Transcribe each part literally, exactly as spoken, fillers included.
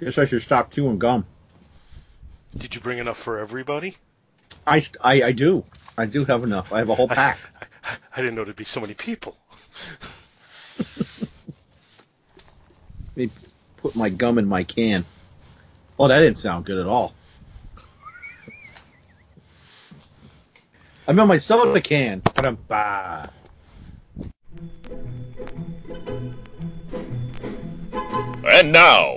Guess I should stop chewing gum. Did you bring enough for everybody? I, I, I do. I do have enough. I have a whole pack. I, I, I didn't know there'd be so many people. They put my gum in my can. Oh, that didn't sound good at all. I'm on my soda can. Ba-dum-ba. And now,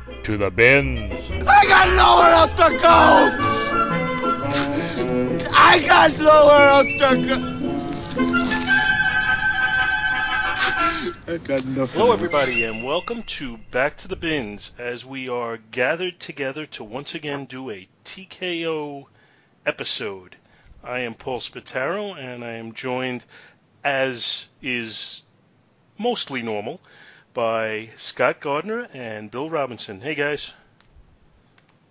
to the bins. I got nowhere else to go! I got nowhere else to go! I got nothing. Hello everybody and welcome to Back to the Bins, as we are gathered together to once again do a T K O episode. I am Paul Spataro and I am joined, as is mostly normal, by Scott Gardner and Bill Robinson. Hey guys.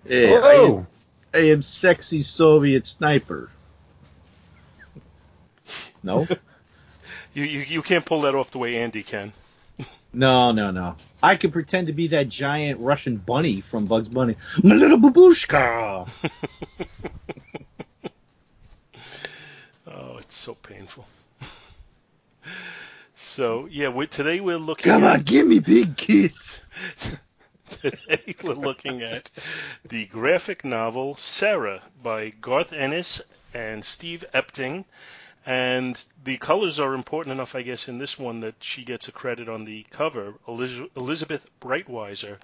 Hey, I am, I am sexy Soviet sniper. No? You, you you can't pull that off the way Andy can. No, no, no. I can pretend to be that giant Russian bunny from Bugs Bunny. My little babushka! Oh, it's so painful. So, yeah, we're, today we're looking Come at... Come on, give me big kiss! Today we're looking at the graphic novel Sarah by Garth Ennis and Steve Epting. And the colors are important enough, I guess, in this one that she gets a credit on the cover, Eliz- Elizabeth Breitweiser,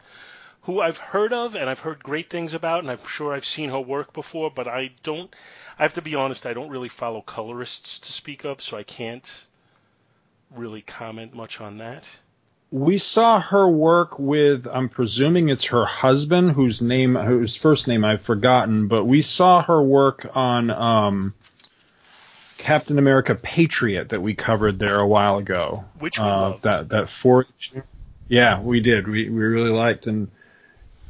who I've heard of and I've heard great things about, and I'm sure I've seen her work before, but I don't, I have to be honest, I don't really follow colorists to speak of, so I can't really comment much on that. We saw her work with, I'm presuming it's her husband, whose name, whose first name I've forgotten, but we saw her work on... Um, Captain America Patriot that we covered there a while ago. Which we uh, loved. That, that four... Yeah, we did. We we really liked. And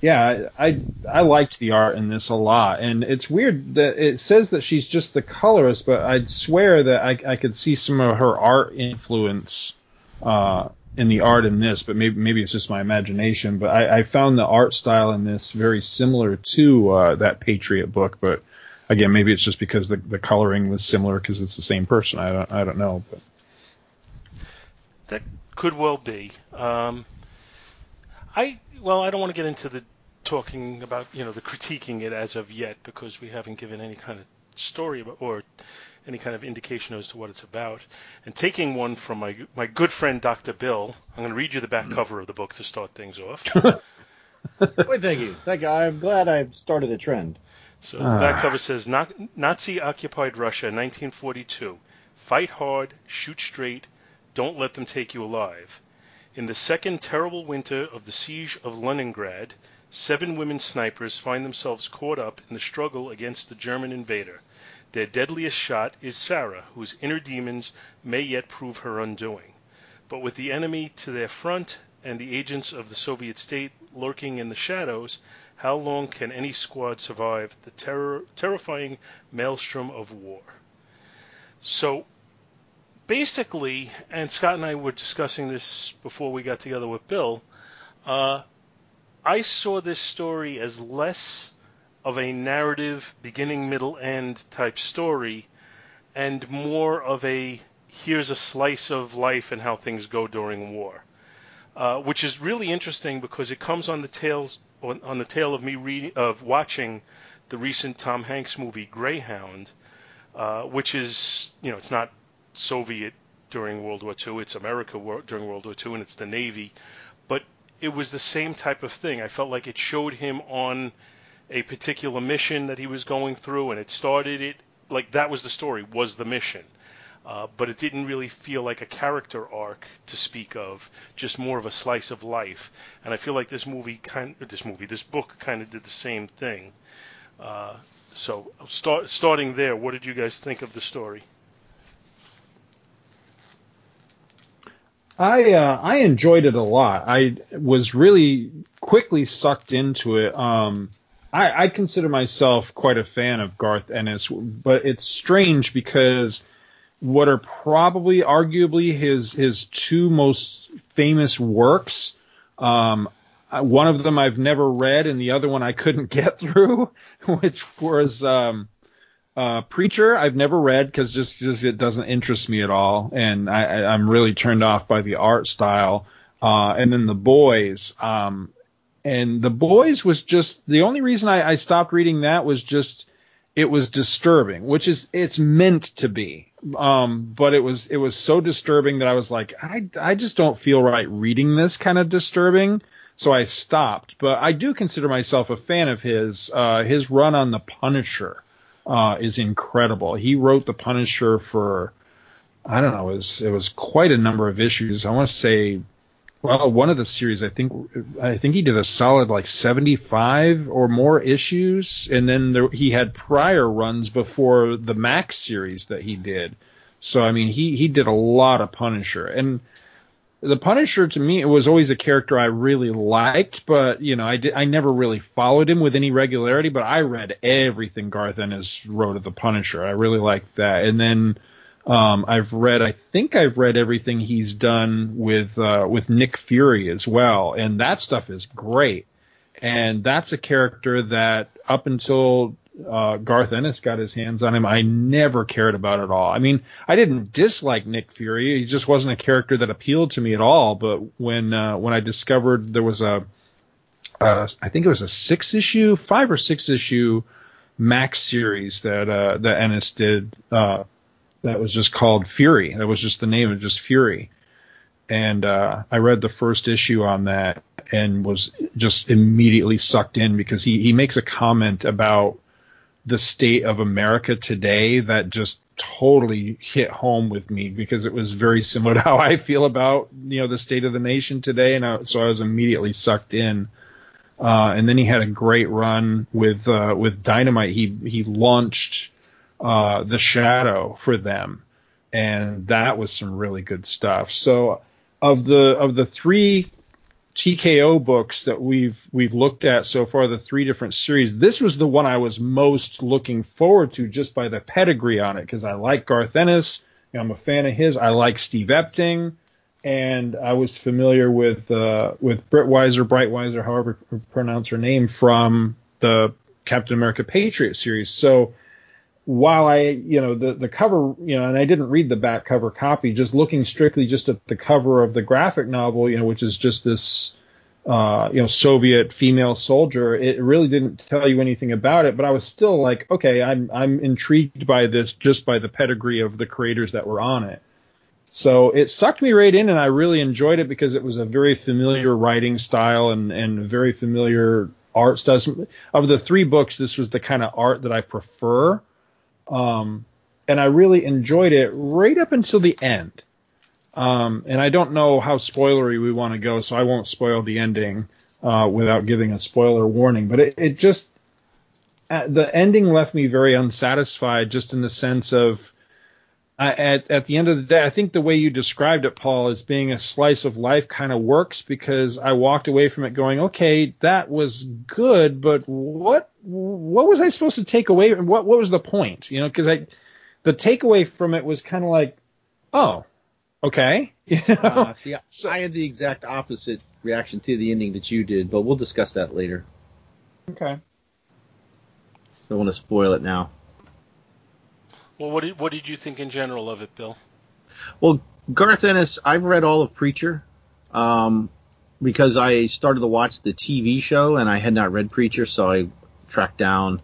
yeah, I, I I liked the art in this a lot. And it's weird that it says that she's just the colorist, but I'd swear that I, I could see some of her art influence uh, in the art in this, but maybe maybe it's just my imagination. But I, I found the art style in this very similar to uh, that Patriot book, but again, maybe it's just because the, the coloring was similar because it's the same person. I don't I don't know. But. That could well be. Um, I well, I don't want to get into the talking about, you know, the critiquing it as of yet, because we haven't given any kind of story or any kind of indication as to what it's about. And taking one from my my good friend Doctor Bill, I'm going to read you the back cover of the book to start things off. Wait, thank you. Thank you. I'm glad I've started a trend. So the back cover says, Nazi-occupied Russia, nineteen forty-two. Fight hard, shoot straight, don't let them take you alive. In the second terrible winter of the siege of Leningrad, seven women snipers find themselves caught up in the struggle against the German invader. Their deadliest shot is Sarah, whose inner demons may yet prove her undoing. But with the enemy to their front and the agents of the Soviet state lurking in the shadows, how long can any squad survive the terror, terrifying maelstrom of war? So, basically, and Scott and I were discussing this before we got together with Bill, uh, I saw this story as less of a narrative, beginning, middle, end type story, and more of a, here's a slice of life and how things go during war. Uh, which is really interesting because it comes on the tails... On, on the tail of me reading, of watching the recent Tom Hanks movie Greyhound, uh, which is, you know, it's not Soviet during World War Two, it's America war, during World War Two, and it's the Navy, but it was the same type of thing. I felt like it showed him on a particular mission that he was going through, and it started it like that was the story, was the mission. Uh, but it didn't really feel like a character arc to speak of, just more of a slice of life. And I feel like this movie, kind of, this movie, this book kind of did the same thing. Uh, so start, starting there, what did you guys think of the story? I uh, I enjoyed it a lot. I was really quickly sucked into it. Um, I, I consider myself quite a fan of Garth Ennis, but it's strange because what are probably arguably his his two most famous works, um, one of them I've never read and the other one I couldn't get through, which was um, Uh, Preacher. I've never read because just, just it doesn't interest me at all, and I, I, I'm really turned off by the art style. Uh, and then The Boys, um, and The Boys was just the only reason I, I stopped reading that was just it was disturbing, which is it's meant to be. Um, but it was it was so disturbing that I was like, I I just don't feel right reading this kind of disturbing, so I stopped. But I do consider myself a fan of his. Uh, his run on the Punisher Uh, is incredible. He wrote The Punisher for, I don't know, it was, it was quite a number of issues. I want to say, well, one of the series, I think I think he did a solid like seventy-five or more issues, and then there, he had prior runs before the Max series that he did. So, I mean, he, he did a lot of Punisher. And The Punisher, to me, it was always a character I really liked, but, you know, I, did, I never really followed him with any regularity, but I read everything Garth Ennis wrote of The Punisher. I really liked that. And then um, I've read, I think I've read everything he's done with uh, with Nick Fury as well, and that stuff is great. And that's a character that up until uh, Garth Ennis got his hands on him, I never cared about at all. I mean, I didn't dislike Nick Fury. He just wasn't a character that appealed to me at all. But when uh, when I discovered there was a, uh, I think it was a six issue, five or six issue Max series that uh, that Ennis did uh, that was just called Fury. That was just the name of just Fury. And uh, I read the first issue on that and was just immediately sucked in because he, he makes a comment about the state of America today that just totally hit home with me because it was very similar to how I feel about, you know, the state of the nation today. And I, so I was immediately sucked in. Uh, and then he had a great run with uh, with Dynamite. He he launched uh, The Shadow for them, and that was some really good stuff. So of the of the three T K O books that we've we've looked at so far, the three different series, this was the one I was most looking forward to just by the pedigree on it, because I like Garth Ennis, you know, I'm a fan of his, I like Steve Epting, and I was familiar with uh, with Breitweiser, Breitweiser, however you pronounce her name, from the Captain America Patriot series. So while I, you know, the, the cover, you know, and I didn't read the back cover copy, just looking strictly just at the cover of the graphic novel, you know, which is just this, uh, you know, Soviet female soldier, it really didn't tell you anything about it. But I was still like, okay, I'm I'm intrigued by this just by the pedigree of the creators that were on it. So it sucked me right in, and I really enjoyed it because it was a very familiar writing style and and very familiar art style. Of the three books, this was the kind of art that I prefer. Um, and I really enjoyed it right up until the end. Um, and I don't know how spoilery we want to go, so I won't spoil the ending uh, without giving a spoiler warning. But it, it just uh, the ending left me very unsatisfied, just in the sense of uh, at at the end of the day, I think the way you described it, Paul, as being a slice of life kind of works, because I walked away from it going, okay, that was good, but what? What was I supposed to take away? What what was the point? You know, because I, the takeaway from it was kind of like, oh, okay. You know? uh, see, so I had the exact opposite reaction to the ending that you did, but we'll discuss that later. Okay. Don't want to spoil it now. Well, what did what did you think in general of it, Bill? Well, Garth Ennis, I've read all of Preacher. Um, because I started to watch the T V show and I had not read Preacher, so I tracked down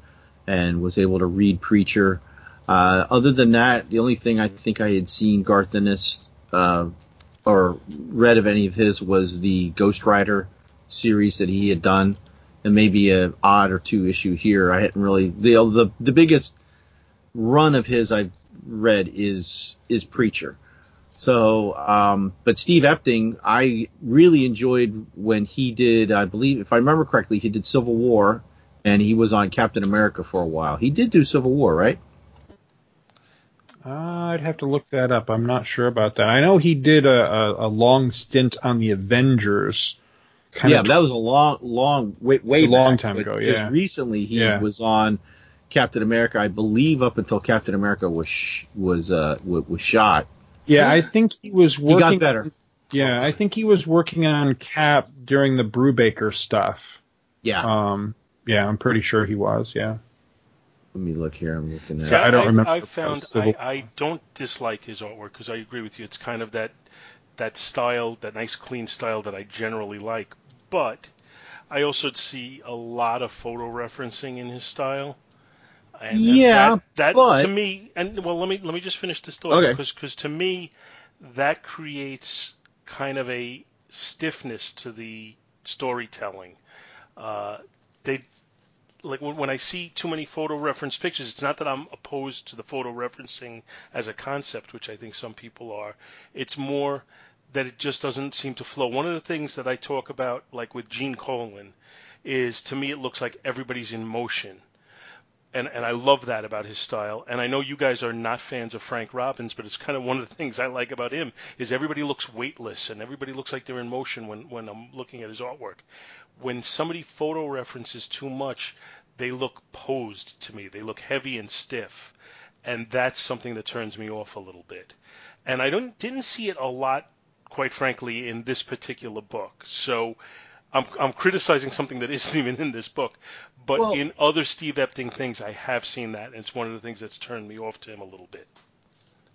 and was able to read Preacher. Uh, other than that, the only thing I think I had seen Garth Ennis uh, or read of any of his was the Ghost Rider series that he had done, and maybe a odd or two issue here. I hadn't really the the the biggest run of his I've read is is Preacher. So, um, but Steve Epting, I really enjoyed when he did, I believe, if I remember correctly, he did Civil War, and he was on Captain America for a while. He did do Civil War, right? Uh, I'd have to look that up. I'm not sure about that. I know he did a, a, a long stint on the Avengers. Kind yeah, of tw- that was a long, long, way, way a back, long time ago. Yeah. Just recently, he yeah. was on Captain America, I believe, up until Captain America was sh- was uh, w- was shot. Yeah, I think he was working. He got better. Yeah, I think he was working on Cap during the Brubaker stuff. Yeah. Um. Yeah, I'm pretty sure he was. Yeah. Let me look here. I'm looking at. So I don't I, remember. I found I, I don't dislike his artwork because I agree with you. It's kind of that that style, that nice clean style that I generally like. But I also see a lot of photo referencing in his style. And yeah, that, that but... to me, and well, let me let me just finish this thought, because okay. to me, that creates kind of a stiffness to the storytelling. Uh, they like when, when I see too many photo reference pictures. It's not that I'm opposed to the photo referencing as a concept, which I think some people are. It's more that it just doesn't seem to flow. One of the things that I talk about, like with Gene Colan, is to me it looks like everybody's in motion. And and I love that about his style. And I know you guys are not fans of Frank Robbins, but it's kind of one of the things I like about him is everybody looks weightless and everybody looks like they're in motion when, when I'm looking at his artwork. When somebody photo references too much, they look posed to me. They look heavy and stiff. And that's something that turns me off a little bit. And I don't didn't see it a lot, quite frankly, in this particular book. So... I'm, I'm criticizing something that isn't even in this book, but well, in other Steve Epting things, I have seen that, and it's one of the things that's turned me off to him a little bit.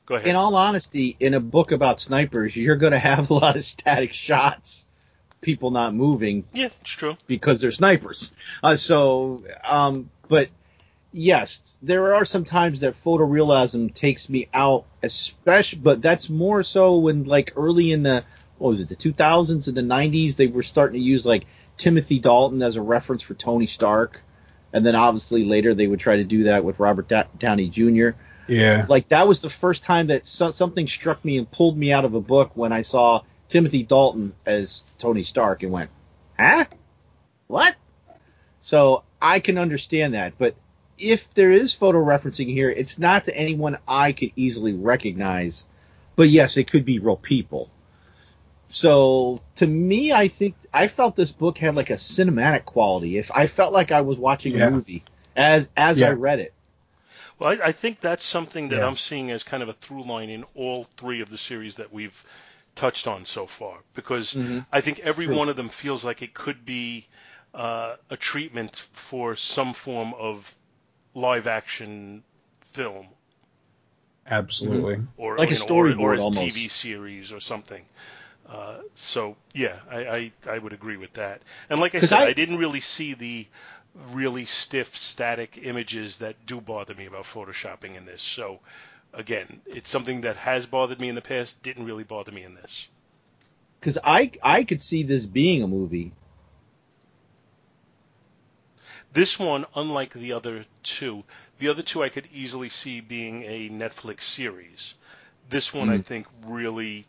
Go ahead. In all honesty, in a book about snipers, you're going to have a lot of static shots, people not moving. Yeah, it's true. Because they're snipers. Uh, so, um, but yes, there are some times that photorealism takes me out, especially, but that's more so when, like, early in the what was it, the two thousands and the nineties, they were starting to use, like, Timothy Dalton as a reference for Tony Stark. And then, obviously, later they would try to do that with Robert da- Downey Junior Yeah. Like, that was the first time that so- something struck me and pulled me out of a book when I saw Timothy Dalton as Tony Stark and went, huh? What? So I can understand that. But if there is photo referencing here, it's not to anyone I could easily recognize. But, yes, it could be real people. So to me, I think I felt this book had like a cinematic quality. If I felt like I was watching yeah. a movie as as yeah. I read it. Well, I, I think that's something that yeah. I'm seeing as kind of a through line in all three of the series that we've touched on so far, because mm-hmm. I think every True. one of them feels like it could be uh, a treatment for some form of live action film. Absolutely. Or like a storyboard, or, or a almost. T V series or something. Uh, so, yeah, I, I, I would agree with that. And like I said, I, I didn't really see the really stiff, static images that do bother me about photoshopping in this. So, again, it's something that has bothered me in the past, didn't really bother me in this. Because I, I could see this being a movie. This one, unlike the other two, the other two I could easily see being a Netflix series. This one, mm. I think, really...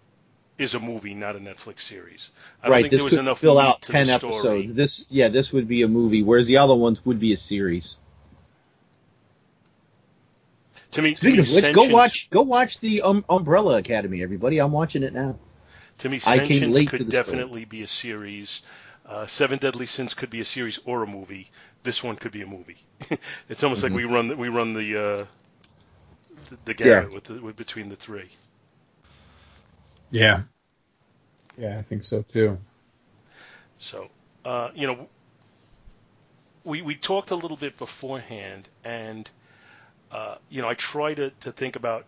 is a movie, not a Netflix series. I don't right, think this there was could enough fill out ten the episodes. Story. This, yeah, this would be a movie, whereas the other ones would be a series. To me, Speaking to me, of which, Sentient, go watch, go watch the um, Umbrella Academy, everybody. I'm watching it now. To me, Sentient could definitely story. be a series. Uh, Seven Deadly Sins could be a series or a movie. This one could be a movie. It's almost mm-hmm. like we run the, we run the uh, the, the gamut yeah. with, the, with between the three. Yeah. Yeah, I think so, too. So, uh, you know, we we talked a little bit beforehand, and, uh, you know, I try to, to think about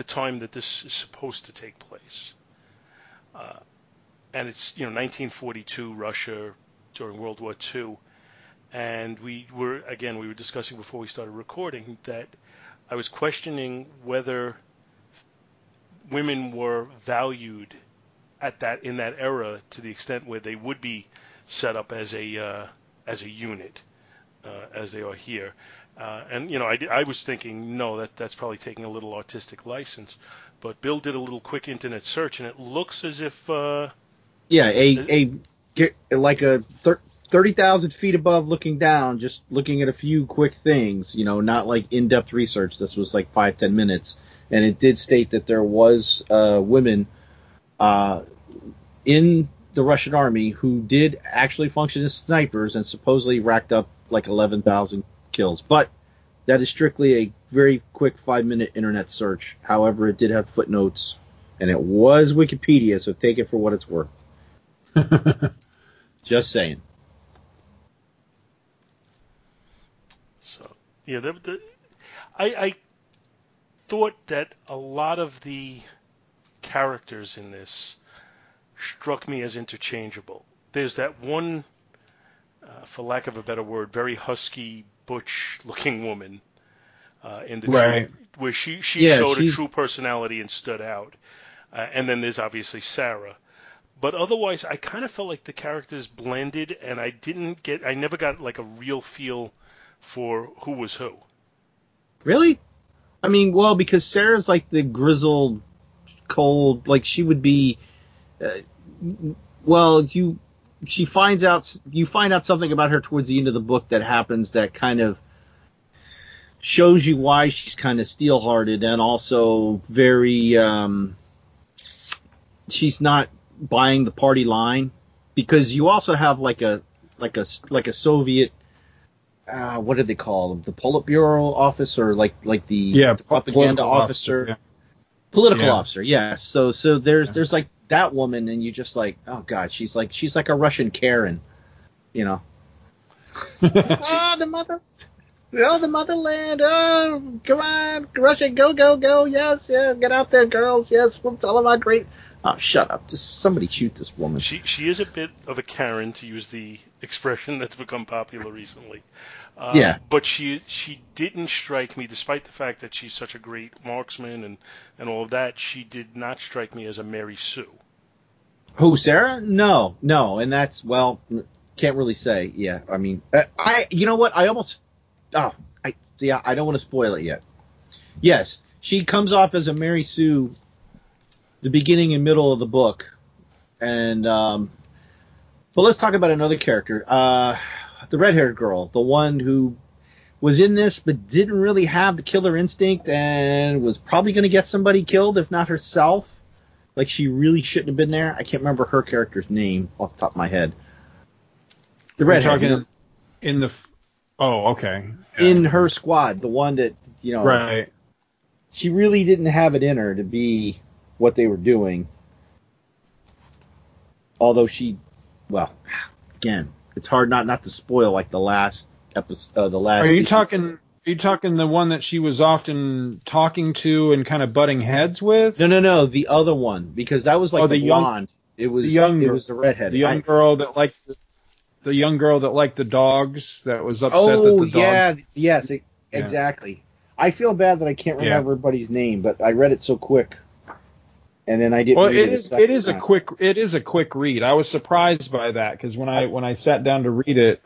the time that this is supposed to take place. Uh, and it's, you know, nineteen forty-two, Russia, during World War Two. And we were, again, we were discussing before we started recording that I was questioning whether... women were valued at that in that era to the extent where they would be set up as a uh, as a unit uh, as they are here. Uh, and, you know, I, I was thinking, no, that that's probably taking a little artistic license. But Bill did a little quick internet search, and it looks as if... Uh, yeah, a, a like a thirty thousand feet above looking down, just looking at a few quick things, you know, not like in-depth research. This was like five, ten minutes. And it did state that there was uh, women uh, in the Russian army who did actually function as snipers and supposedly racked up like eleven thousand kills. But that is strictly a very quick five-minute internet search. However, it did have footnotes, and it was Wikipedia, so take it for what it's worth. Just saying. So, yeah, the, the, I... I thought that a lot of the characters in this struck me as interchangeable. There's that one, uh, for lack of a better word, very husky, butch-looking woman uh, in the right. tree, where she, she yeah, showed she's... a true personality and stood out. Uh, and then there's obviously Sarah. But otherwise, I kind of felt like the characters blended, and I didn't get, I never got like a real feel for who was who. Really? I mean, well, because Sarah's like the grizzled, cold, like she would be. Uh, well, you, she finds out you find out something about her towards the end of the book that happens that kind of shows you why she's kind of steel-hearted and also very. Um, she's not buying the party line, because you also have like a like a like a Soviet. Uh, what did they call them? The Politburo officer, like like the, yeah, the propaganda officer, officer. Yeah. political yeah. officer. Yes. Yeah. So so there's yeah. there's like that woman, and you just like, oh god, she's like she's like a Russian Karen, you know. oh the mother, oh the motherland, oh come on, Russia, go go go, yes yeah, get out there girls, yes we'll tell them how great. Oh, shut up. Just somebody shoot this woman. She she is a bit of a Karen, to use the expression that's become popular recently. Uh, yeah. But she she didn't strike me, despite the fact that she's such a great marksman and, and all of that, she did not strike me as a Mary Sue. Who, Sarah? No, no. And that's, well, can't really say. Yeah, I mean, I, I you know what? I almost, oh, I, see, I, I don't want to spoil it yet. Yes, she comes off as a Mary Sue... the beginning and middle of the book, and um, but let's talk about another character, uh, the red-haired girl, the one who was in this but didn't really have the killer instinct and was probably going to get somebody killed, if not herself. Like, she really shouldn't have been there. I can't remember her character's name off the top of my head. The red-haired in, in the oh okay yeah. in her squad, the one that you know right. She really didn't have it in her to be. What they were doing, although she, well, again, it's hard not, not to spoil like the last episode. Uh, the last. Are you issue. talking? Are you talking the one that she was often talking to and kind of butting heads with? No, no, no, the other one, because that was like oh, the, the blonde. Young, it was the young. It was the redhead. The young I, girl that liked the, the young girl that liked the dogs. That was upset. Oh that the yeah, dogs, yes, it, yeah. exactly. I feel bad that I can't remember yeah. everybody's name, but I read it so quick. And then I didn't. Well, it is it is a quick it is a quick read. I was surprised by that because when I when I sat down to read it,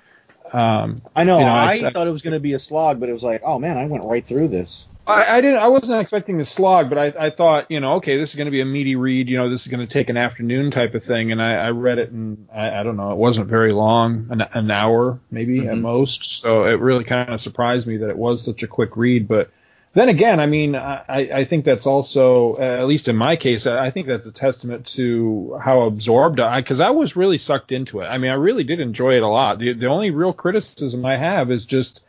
um, I know, you know I, I thought it was going to be a slog, but it was like, oh man, I went right through this. I, I didn't. I wasn't expecting the slog, but I, I thought, you know, okay, this is going to be a meaty read. You know, this is going to take an afternoon type of thing. And I, I read it, and I, I don't know, it wasn't very long, an, an hour maybe mm-hmm. at most. So it really kind of surprised me that it was such a quick read, but. Then again, I mean, I, I think that's also, uh, at least in my case, I, I think that's a testament to how absorbed I, because I was really sucked into it. I mean, I really did enjoy it a lot. The, the only real criticism I have is just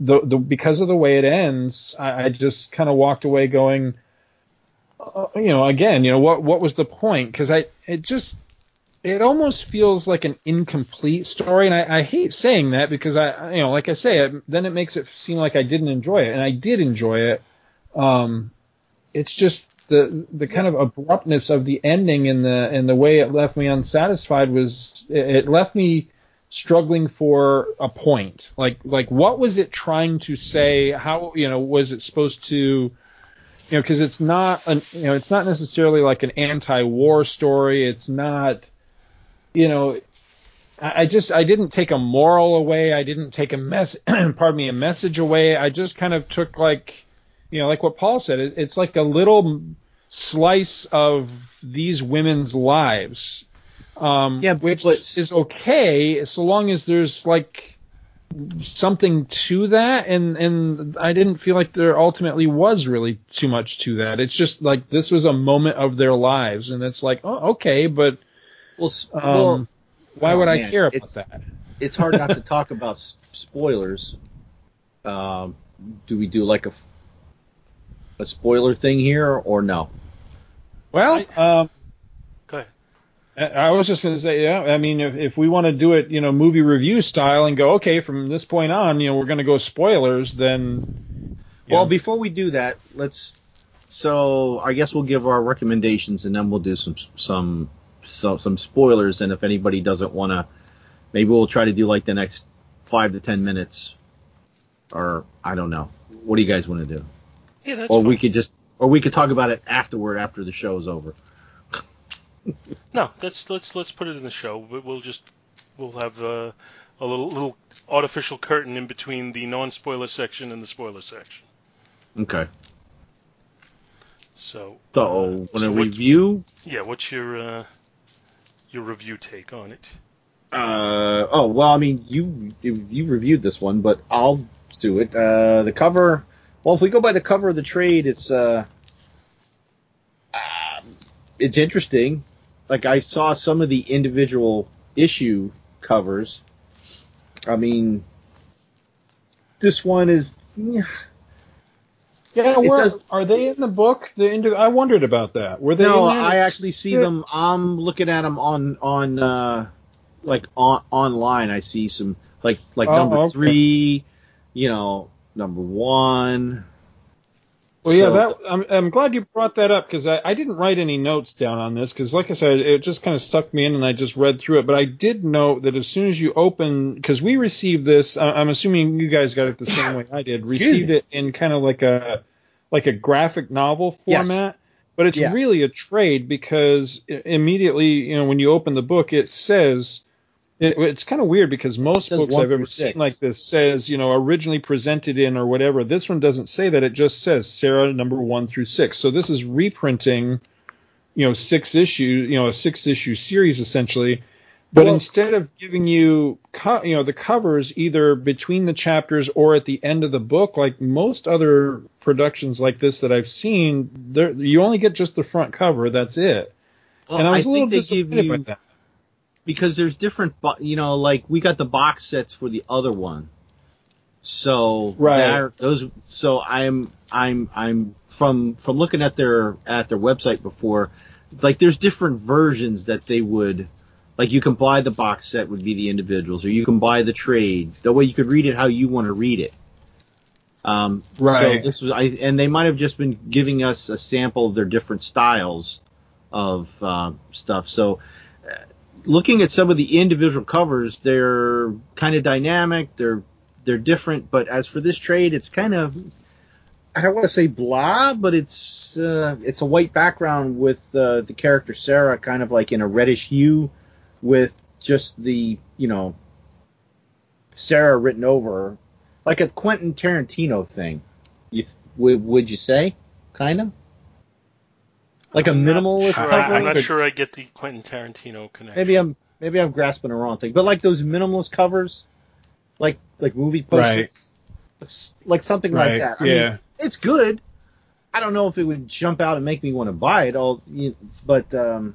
the, the because of the way it ends, I, I just kind of walked away going, uh, you know, again, you know, what what was the point? Because I it just it almost feels like an incomplete story. And I, I hate saying that because, I, you know, like I say, it, then it makes it seem like I didn't enjoy it. And I did enjoy it. Um, it's just the the kind of abruptness of the ending and the and the way it left me unsatisfied was it, it left me struggling for a point. Like, like what was it trying to say? How, you know, was it supposed to... You know, because it's, you know, it's not necessarily like an anti-war story. It's not... You know, I just I didn't take a moral away. I didn't take a mess. pardon me, a message away. I just kind of took like, you know, like what Paul said. It, it's like a little slice of these women's lives, um, yeah, which is okay so long as there's like something to that. And and I didn't feel like there ultimately was really too much to that. It's just like this was a moment of their lives, and it's like, oh, okay, but well. Um, well Why would oh, I care about it's, that? It's hard not to talk about s- spoilers. Um, do we do like a a spoiler thing here or no? Well, I, um, go ahead. I was just going to say, yeah. I mean, if, if we want to do it, you know, movie review style and go, okay, from this point on, you know, we're going to go spoilers. Then, well, know. Before we do that, let's. So I guess we'll give our recommendations and then we'll do some some. So some spoilers, and if anybody doesn't want to, maybe we'll try to do like the next five to ten minutes, or I don't know. What do you guys want to do? Yeah, that's or fine. we could just, or we could talk about it afterward after the show's over. No, that's let's let's put it in the show. We'll just we'll have a, a little little artificial curtain in between the non-spoiler section and the spoiler section. Okay. So. So, uh, so want to review? Yeah. What's your? Uh, Your review take on it? Uh oh well, I mean you you, you reviewed this one, but I'll do it. Uh, the cover. Well, if we go by the cover of the trade, it's uh, uh it's interesting. Like I saw some of the individual issue covers. I mean, this one is. Yeah. Yeah, where, does, are they in the book? The indi- I wondered about that. Were they? No, in I actually see them. I'm looking at them on on uh, like on, online. I see some like like oh, number okay. three, you know, number one. Well, so, yeah, that I'm I'm glad you brought that up because I, I didn't write any notes down on this because, like I said, it just kind of sucked me in and I just read through it. But I did note that as soon as you open, because we received this, I'm assuming you guys got it the same way I did, received it in kind of like a like a graphic novel format. Yes. But it's yeah. really a trade because immediately, you know, when you open the book, it says. It, it's kind of weird because most books I've ever six. seen like this says, you know, originally presented in or whatever. This one doesn't say that. It just says Sarah number one through six. So this is reprinting, you know, six issue, you know, a six issue series essentially. But well, instead of giving you, co- you know, the covers either between the chapters or at the end of the book, like most other productions like this that I've seen, you only get just the front cover. That's it. Well, and I was I a little disappointed by that. Because there's different, you know, like we got the box sets for the other one, so right. That, those. So I'm, I'm, I'm from from looking at their at their website before, like there's different versions that they would, like you can buy the box set would be the individuals, or you can buy the trade. That way you could read it how you want to read it. Um, right. So this was, I, and they might have just been giving us a sample of their different styles of uh, stuff. So. Looking at some of the individual covers, they're kind of dynamic. They're they're different. But as for this trade, it's kind of I don't want to say blah, but it's uh, it's a white background with uh, the character Sarah kind of like in a reddish hue, with just the you know Sarah written over, like a Quentin Tarantino thing. You would would you say kind of? Like I'm a minimalist sure. cover? I'm not sure I get the Quentin Tarantino connection. Maybe I'm maybe I'm grasping the wrong thing. But like those minimalist covers, like like movie posters, right. like something right. like that. I yeah. mean, it's good. I don't know if it would jump out and make me want to buy it all, but um,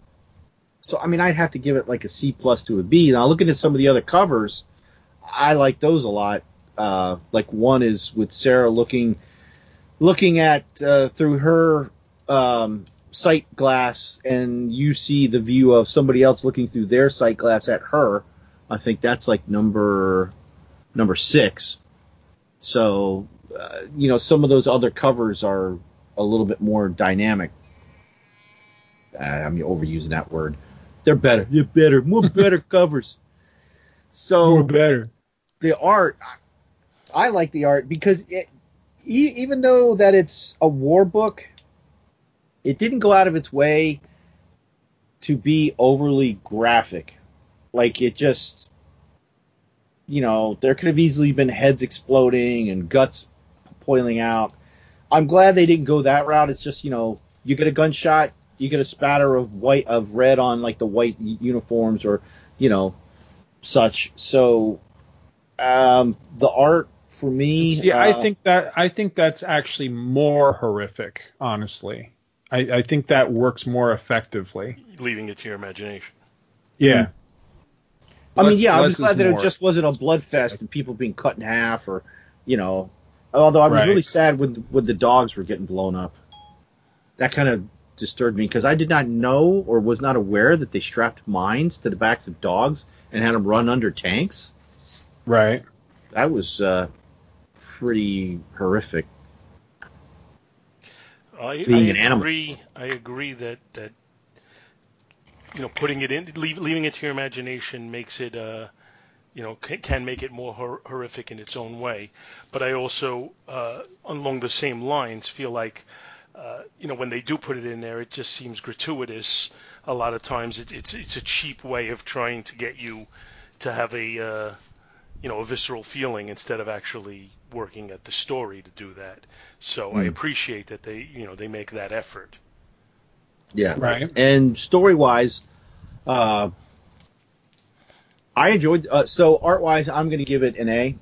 so I mean I'd have to give it like a C plus to a B. Now looking at some of the other covers, I like those a lot. Uh, like one is with Sarah looking looking at uh, through her. Um, sight glass, and you see the view of somebody else looking through their sight glass at her. I think that's like number number six. So, uh, you know, some of those other covers are a little bit more dynamic. Uh, I'm overusing that word. They're better. They're better. More better covers. So more better. The art, I like the art because it, e- even though that it's a war book. It didn't go out of its way to be overly graphic. Like, it just you know, there could have easily been heads exploding and guts boiling out. I'm glad they didn't go that route. It's just, you know, you get a gunshot, you get a spatter of white of red on like the white uniforms or, you know, such. So um, the art for me. See, uh, I think that I think that's actually more horrific, honestly. I, I think that works more effectively. Leaving it to your imagination. Yeah. Mm-hmm. I mean, yeah, I was glad that more. It just wasn't a bloodfest and people being cut in half or, you know, although I was right. really sad when, when the dogs were getting blown up. That kind of disturbed me because I did not know or was not aware that they strapped mines to the backs of dogs and had them run under tanks. Right. That was uh, pretty horrific. I, Being I an agree, animal. I agree that, that you know, putting it in, leave, leaving it to your imagination makes it, uh, you know, can, can make it more hor- horrific in its own way. But I also, uh, along the same lines, feel like, uh, you know, when they do put it in there, it just seems gratuitous. A lot of times, it, it's it's a cheap way of trying to get you to have a, uh, you know, a visceral feeling instead of actually working at the story to do that. So mm. I appreciate that they, you know, they make that effort. Yeah. Right. And story-wise, uh, I enjoyed, uh, so art-wise, I'm going to give it an A.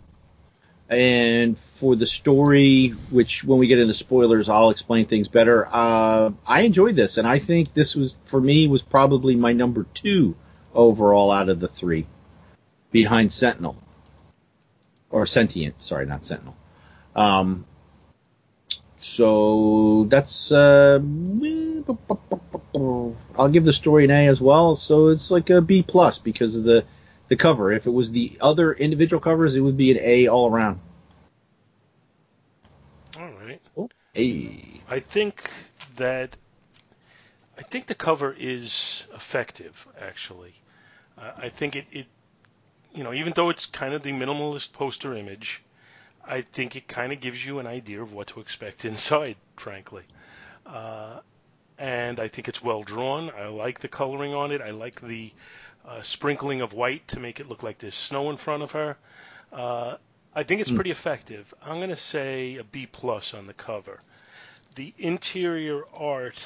And for the story, which when we get into spoilers, I'll explain things better. Uh, I enjoyed this, and I think this was, for me, was probably my number two overall out of the three, behind Sentinel. Or Sentient, sorry, not Sentinel. Um, so that's, uh, I'll give the story an A as well. So it's like a B plus because of the, the cover. If it was the other individual covers, it would be an A all around. All right. Oh, A. I think that, I think the cover is effective, actually. Uh, I think it, it, you know, even though it's kind of the minimalist poster image, I think it kind of gives you an idea of what to expect inside, frankly. Uh, and I think it's well drawn. I like the coloring on it. I like the uh, sprinkling of white to make it look like there's snow in front of her. Uh, I think it's mm. pretty effective. I'm going to say a B plus on the cover. The interior art,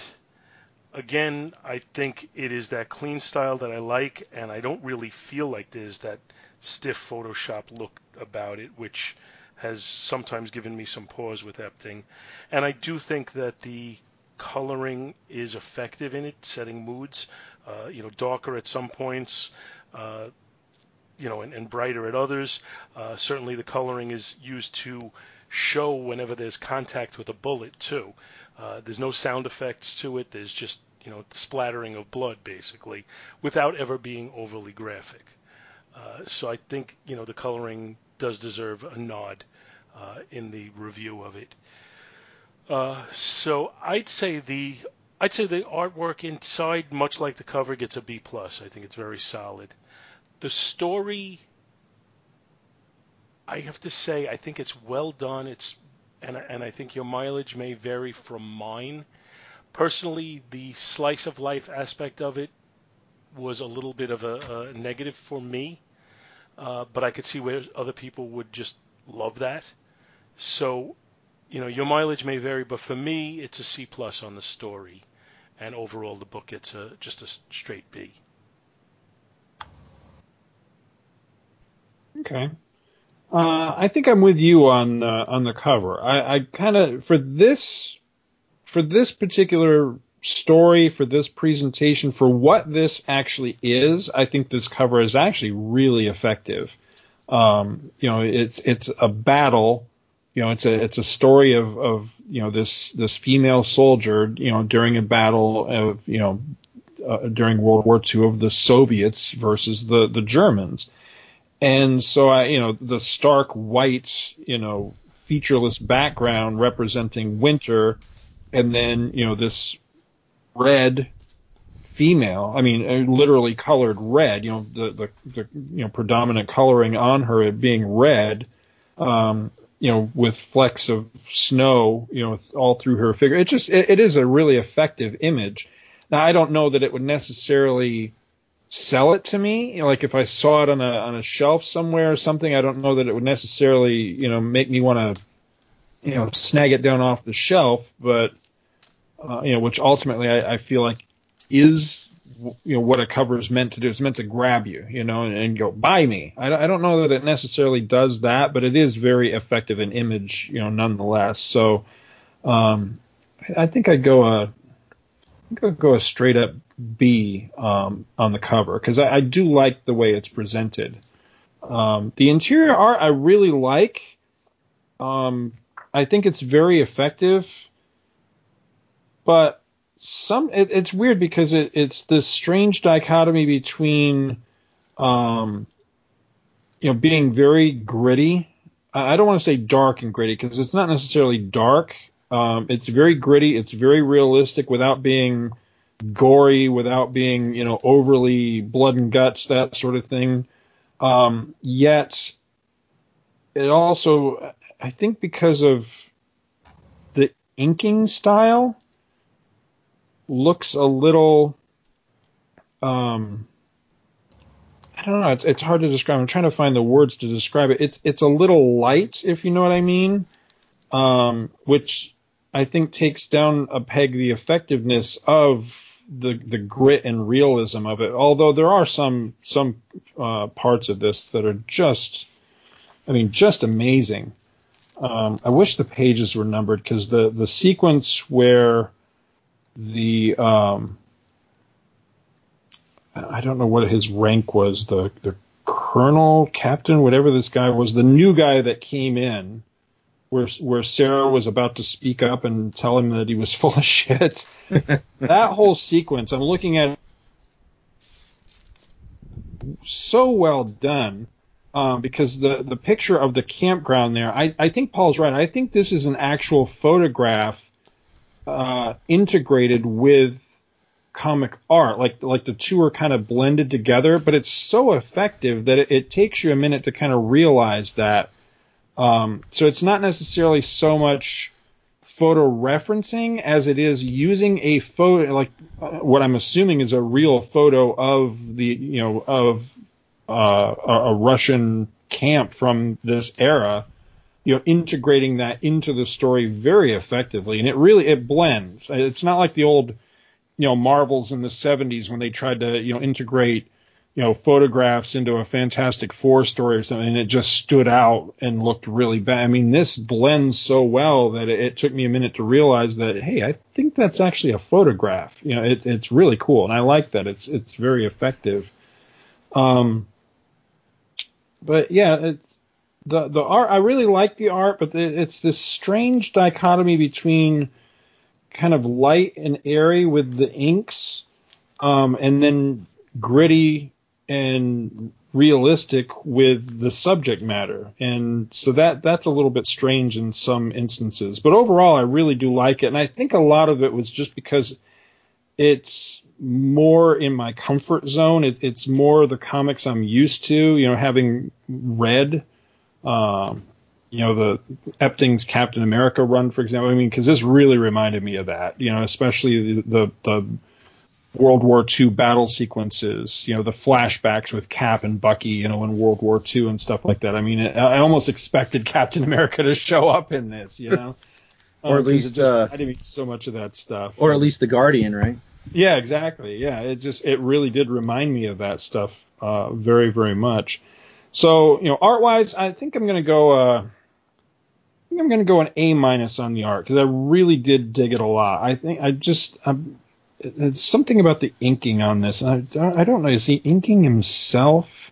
again, I think it is that clean style that I like, and I don't really feel like there's that stiff Photoshop look about it, which has sometimes given me some pause with Epting. And I do think that the coloring is effective in it, setting moods, uh, you know, darker at some points, uh, you know, and, and brighter at others. Uh, certainly the coloring is used to show whenever there's contact with a bullet, too. Uh, there's no sound effects to it. There's just, you know, splattering of blood, basically, without ever being overly graphic. Uh, so I think, you know, the coloring does deserve a nod uh, in the review of it. Uh, so I'd say the I'd say the artwork inside, much like the cover, gets a B plus. I think it's very solid. The story, I have to say, I think it's well done. It's And, and I think your mileage may vary from mine. Personally, the slice of life aspect of it was a little bit of a, a negative for me, uh, but I could see where other people would just love that. So, you know, your mileage may vary, but for me, it's a C plus on the story, and overall, the book gets a just a straight B. Okay. Uh, I think I'm with you on uh, on the cover. I, I kind of for this for this particular story, for this presentation, for what this actually is, I think this cover is actually really effective. Um, you know, it's it's a battle. You know, it's a it's a story of, of you know this this female soldier. You know, during a battle of you know uh, during World War Two of the Soviets versus the the Germans. And so, I, you know, the stark white, you know, featureless background representing winter, and then, you know, this red female, I mean, literally colored red, you know, the, the, the you know, predominant coloring on her being red, um, you know, with flecks of snow, you know, all through her figure. It just, it, it is a really effective image. Now, I don't know that it would necessarily sell it to me. You know, like if I saw it on a on a shelf somewhere or something, I don't know that it would necessarily, you know, make me want to, you know, snag it down off the shelf. But uh, you know, which ultimately I, I feel like is, you know, what a cover is meant to do. It's meant to grab you, you know, and, and go buy me. I, I don't know that it necessarily does that, but it is very effective an image, you know, nonetheless. So um, I, I think I'd go a, I think I'd go a straight up B um, on the cover, because I, I do like the way it's presented. Um, the interior art I really like. Um, I think it's very effective, but some it, it's weird because it, it's this strange dichotomy between, um, you know, being very gritty. I, I don't want to say dark and gritty because it's not necessarily dark. Um, it's very gritty. It's very realistic without being gory, without being, you know, overly blood and guts, that sort of thing. Um, yet it also, I think because of the inking style, looks a little, um, I don't know. It's, it's hard to describe. I'm trying to find the words to describe it. It's, it's a little light, if you know what I mean. Um, which I think takes down a peg the effectiveness of the the grit and realism of it. Although there are some some uh, parts of this that are just, I mean, just amazing. Um, I wish the pages were numbered because the the sequence where the um, I don't know what his rank was, the the colonel, captain, whatever this guy was, the new guy that came in. Where, where Sarah was about to speak up and tell him that he was full of shit. That whole sequence, I'm looking at, so well done, um, because the, the picture of the campground there, I, I think Paul's right. I think this is an actual photograph uh, integrated with comic art. Like, like the two are kind of blended together, but it's so effective that it, it takes you a minute to kind of realize that. Um, so it's not necessarily so much photo referencing as it is using a photo, like uh, what I'm assuming is a real photo of the, you know, of uh, a, a Russian camp from this era, you know, integrating that into the story very effectively. And it really, it blends. It's not like the old, you know, Marvels in the seventies when they tried to, you know, integrate, you know, photographs into a Fantastic Four story or something, and it just stood out and looked really bad. I mean, this blends so well that it, it took me a minute to realize that, hey, I think that's actually a photograph. You know, it, it's really cool, and I like that. It's it's very effective. Um, but yeah, it's the the art. I really like the art, but it, it's this strange dichotomy between kind of light and airy with the inks, um, and then gritty and realistic with the subject matter. And so that that's a little bit strange in some instances, but overall I really do like it. And I think a lot of it was just because it's more in my comfort zone. It, it's more the comics I'm used to, you know, having read, um, you know, the Epting's Captain America run, for example. I mean, cause this really reminded me of that, you know, especially the, the, the World War Two battle sequences, you know, the flashbacks with Cap and Bucky, you know, in World War Two and stuff like that. I mean, I, I almost expected Captain America to show up in this, you know, or um, at least just, uh, I didn't mean so much of that stuff. Or at least the Guardian, right? Yeah, exactly. Yeah, it just it really did remind me of that stuff uh, very, very much. So, you know, art wise, I think I'm going to go. Uh, I think I'm going to go an A minus on the art because I really did dig it a lot. I think I just. I'm, It's something about the inking on this. I, I don't know. Is he inking himself?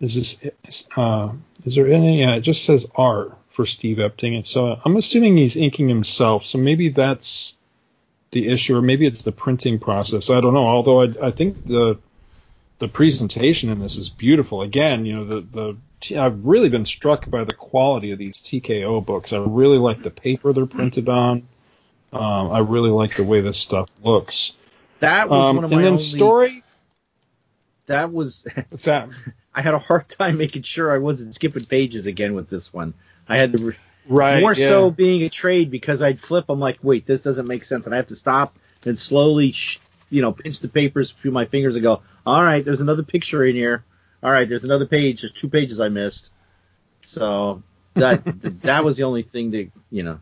Is this? Uh, is there any? Yeah, it just says art for Steve Epting, and so I'm assuming he's inking himself. So maybe that's the issue, or maybe it's the printing process. I don't know. Although I, I think the the presentation in this is beautiful. Again, you know, the the t- I've really been struck by the quality of these T K O books. I really like the paper they're printed on. Um, I really like the way this stuff looks. That was um, one of my and then only, story. That was. What's that? I had a hard time making sure I wasn't skipping pages again with this one. I had to right more yeah. so being a trade because I'd flip. I'm like, wait, this doesn't make sense, and I have to stop and slowly, you know, pinch the papers through my fingers and go, all right, there's another picture in here. All right, there's another page. There's two pages I missed. So that that was the only thing that, you know,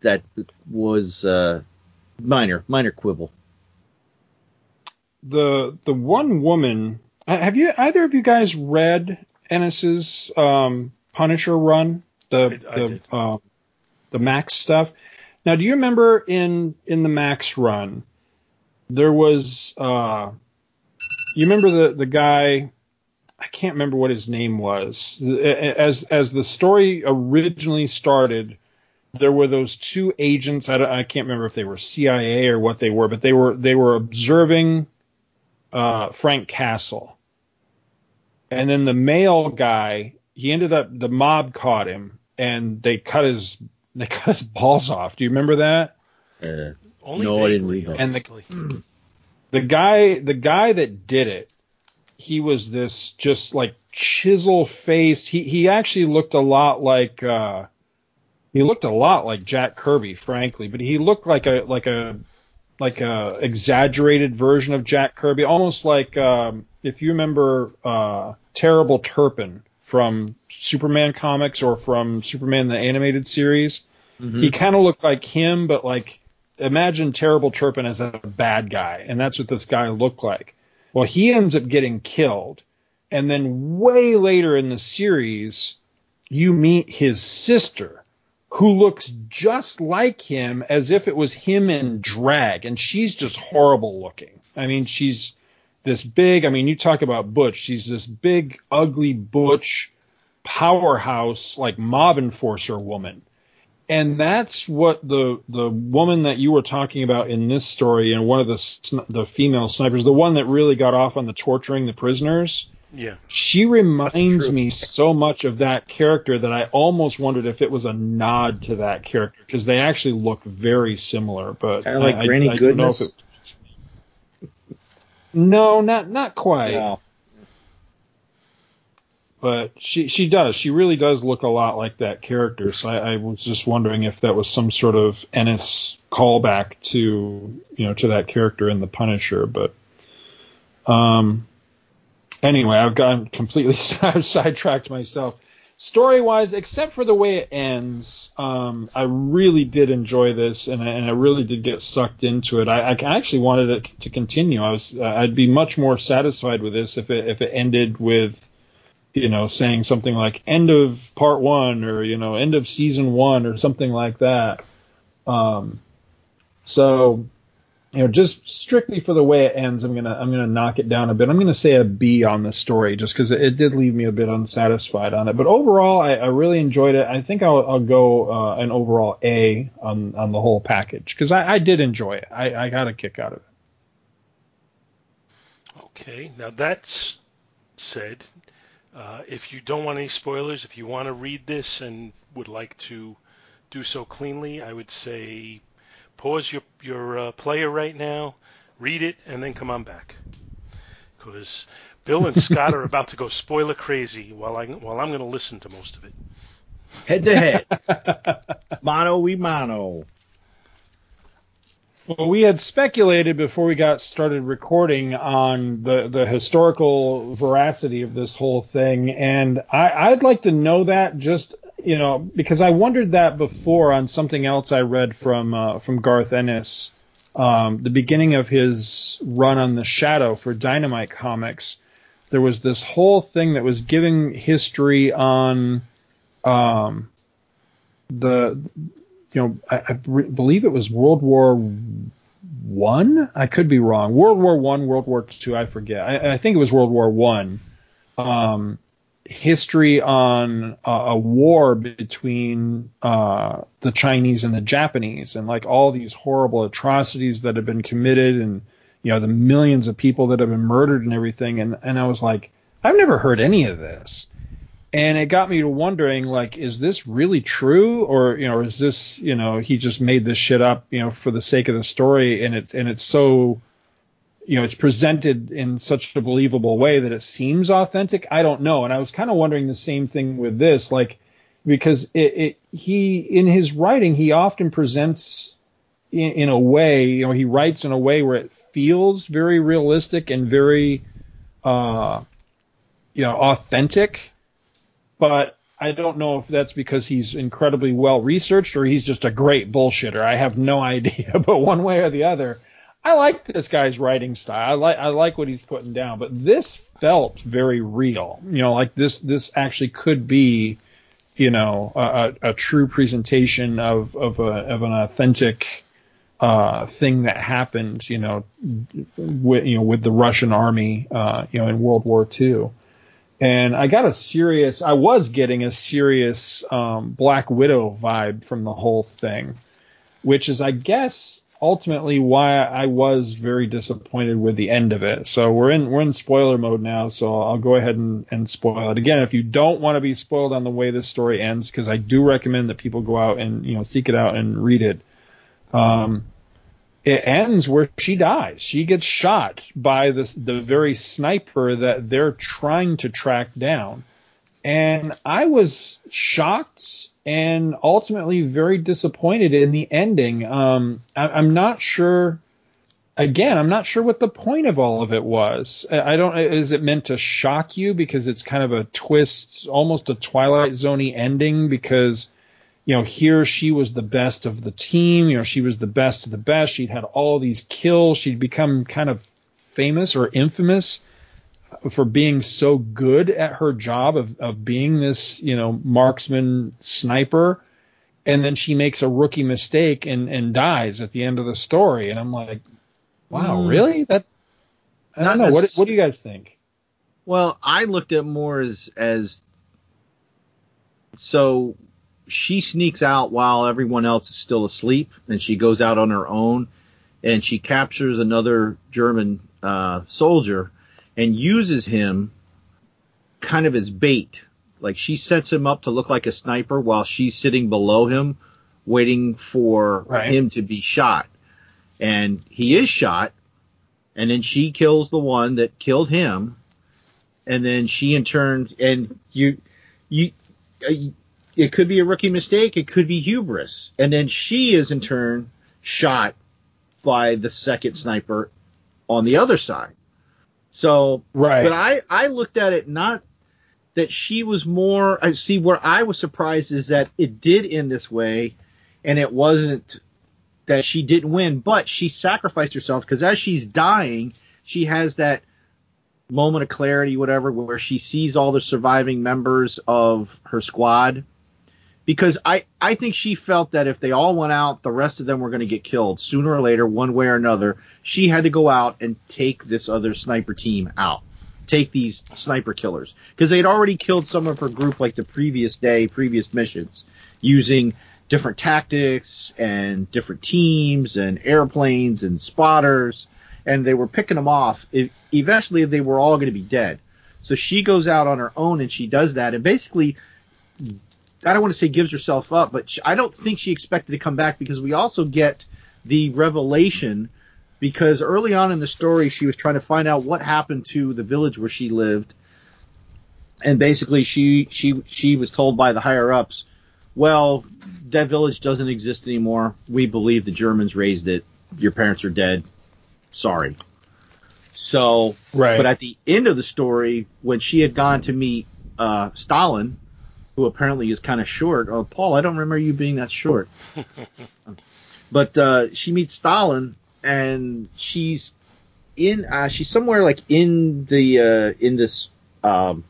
that was uh, minor, minor quibble. The the one woman, have you either of you guys read Ennis's um, Punisher run, the I, I the uh, the Max stuff? Now, do you remember in in the Max run, there was uh, you remember the the guy? I can't remember what his name was. As as the story originally started, there were those two agents. I, don't, I can't remember if they were C I A or what they were, but they were they were observing uh, Frank Castle. And then the male guy, he ended up, the mob caught him and they cut his they cut his balls off. Do you remember that? Uh, Only no, I didn't read that. And the, the guy the guy that did it, he was this just like chisel faced. He he actually looked a lot like uh, he looked a lot like Jack Kirby, frankly, but he looked like a like a like a exaggerated version of Jack Kirby, almost like um, if you remember uh, Terrible Turpin from Superman comics or from Superman the animated series. Mm-hmm. He kind of looked like him, but like imagine Terrible Turpin as a bad guy, and that's what this guy looked like. Well, he ends up getting killed, and then way later in the series, you meet his sister, who looks just like him, as if it was him in drag, and she's just horrible looking. I mean, she's this big, I mean, you talk about butch, she's this big, ugly butch powerhouse, like mob enforcer woman. And that's what the the woman that you were talking about in this story, and one of the sn- the female snipers, the one that really got off on the torturing the prisoners. Yeah, she reminds me so much of that character that I almost wondered if it was a nod to that character, because they actually look very similar. But kind of like I, Granny I, I Goodness. Don't know if it, no, not not quite. No. But she, she does. She really does look a lot like that character. So I, I was just wondering if that was some sort of Ennis callback to, you know, to that character in The Punisher. But um, anyway, I've gotten completely sidetracked myself. Story-wise, except for the way it ends, um, I really did enjoy this, and I, and I really did get sucked into it. I, I actually wanted it to continue. I was, I'd be much more satisfied with this if it if it ended with, you know, saying something like end of part one, or, you know, end of season one, or something like that. Um, so, you know, just strictly for the way it ends, I'm going to, I'm going to knock it down a bit. I'm going to say a B on this story, just because it, it did leave me a bit unsatisfied on it. But overall, I, I really enjoyed it. I think I'll, I'll go uh, an overall A on, on the whole package, because I, I did enjoy it. I, I got a kick out of it. Okay. Now that's said, Uh, if you don't want any spoilers, if you want to read this and would like to do so cleanly, I would say pause your your uh, player right now, read it, and then come on back. Because Bill and Scott are about to go spoiler crazy while, I, while I'm going to listen to most of it. Head to head. Mano y mano. Well, we had speculated before we got started recording on the, the historical veracity of this whole thing, and I, I'd like to know that, just, you know, because I wondered that before on something else I read from uh, from Garth Ennis, um, the beginning of his run on The Shadow for Dynamite Comics. There was this whole thing that was giving history on um, the... You know, I, I believe it was World War One. I could be wrong. World War One, World War Two. I forget. I, I think it was World War One. Um, history on uh, a war between uh, the Chinese and the Japanese, and like all these horrible atrocities that have been committed, and you know the millions of people that have been murdered and everything. And and I was like, I've never heard any of this. And it got me to wondering, like, is this really true, or you know, is this, you know, he just made this shit up, you know, for the sake of the story, and it's and it's so, you know, it's presented in such a believable way that it seems authentic. I don't know, and I was kind of wondering the same thing with this, like, because it, it he in his writing he often presents in, in a way, you know, he writes in a way where it feels very realistic and very, uh, you know, authentic. But I don't know if that's because he's incredibly well-researched or he's just a great bullshitter. I have no idea, but one way or the other, I like this guy's writing style. I like I like what he's putting down, but this felt very real. You know, like this this actually could be, you know, a, a true presentation of of, a, of an authentic uh, thing that happened, you know, with you know with the Russian army, uh, you know, in World War Two. And I got a serious, I was getting a serious um, Black Widow vibe from the whole thing, which is, I guess, ultimately why I was very disappointed with the end of it. So we're in we're in spoiler mode now, so I'll go ahead and, and spoil it. Again, if you don't want to be spoiled on the way this story ends, because I do recommend that people go out and, you know, seek it out and read it. Um, it ends where she dies. She gets shot by this, the very sniper that they're trying to track down. And I was shocked and ultimately very disappointed in the ending. Um, I, I'm not sure. Again, I'm not sure what the point of all of it was. I, I don't. Is it meant to shock you because it's kind of a twist, almost a Twilight Zone-y ending because, you know, here she was the best of the team. You know, she was the best of the best. She'd had all these kills. She'd become kind of famous or infamous for being so good at her job of, of being this, you know, marksman sniper. And then she makes a rookie mistake and, and dies at the end of the story. And I'm like, wow, mm, really? That I don't know. What, what do you guys think? Well, I looked at more as as so – she sneaks out while everyone else is still asleep, and she goes out on her own, and she captures another German uh, soldier and uses him kind of as bait. Like, she sets him up to look like a sniper while she's sitting below him waiting for right. him to be shot. And he is shot, and then she kills the one that killed him, and then she in turn – and you you, you – it could be a rookie mistake. It could be hubris. And then she is, in turn, shot by the second sniper on the other side. So, right. But I, I looked at it not that she was more – I see, where I was surprised is that it did end this way, and it wasn't that she didn't win, but she sacrificed herself because as she's dying, she has that moment of clarity, whatever, where she sees all the surviving members of her squad. Because I, I think she felt that if they all went out, the rest of them were going to get killed sooner or later, one way or another. She had to go out and take this other sniper team out, take these sniper killers. Because they had already killed some of her group like the previous day, previous missions, using different tactics and different teams and airplanes and spotters. And they were picking them off. It, eventually, they were all going to be dead. So she goes out on her own, and she does that. And basically, I don't want to say gives herself up, but she, I don't think she expected to come back because we also get the revelation because early on in the story, she was trying to find out what happened to the village where she lived. And basically, she she she was told by the higher-ups, well, that village doesn't exist anymore. We believe the Germans raised it. Your parents are dead. Sorry. So, right. But at the end of the story, when she had gone to meet uh, Stalin, who apparently is kind of short. Oh, Paul, I don't remember you being that short. But uh, she meets Stalin, and she's in. Uh, she's somewhere like in the uh, in this um,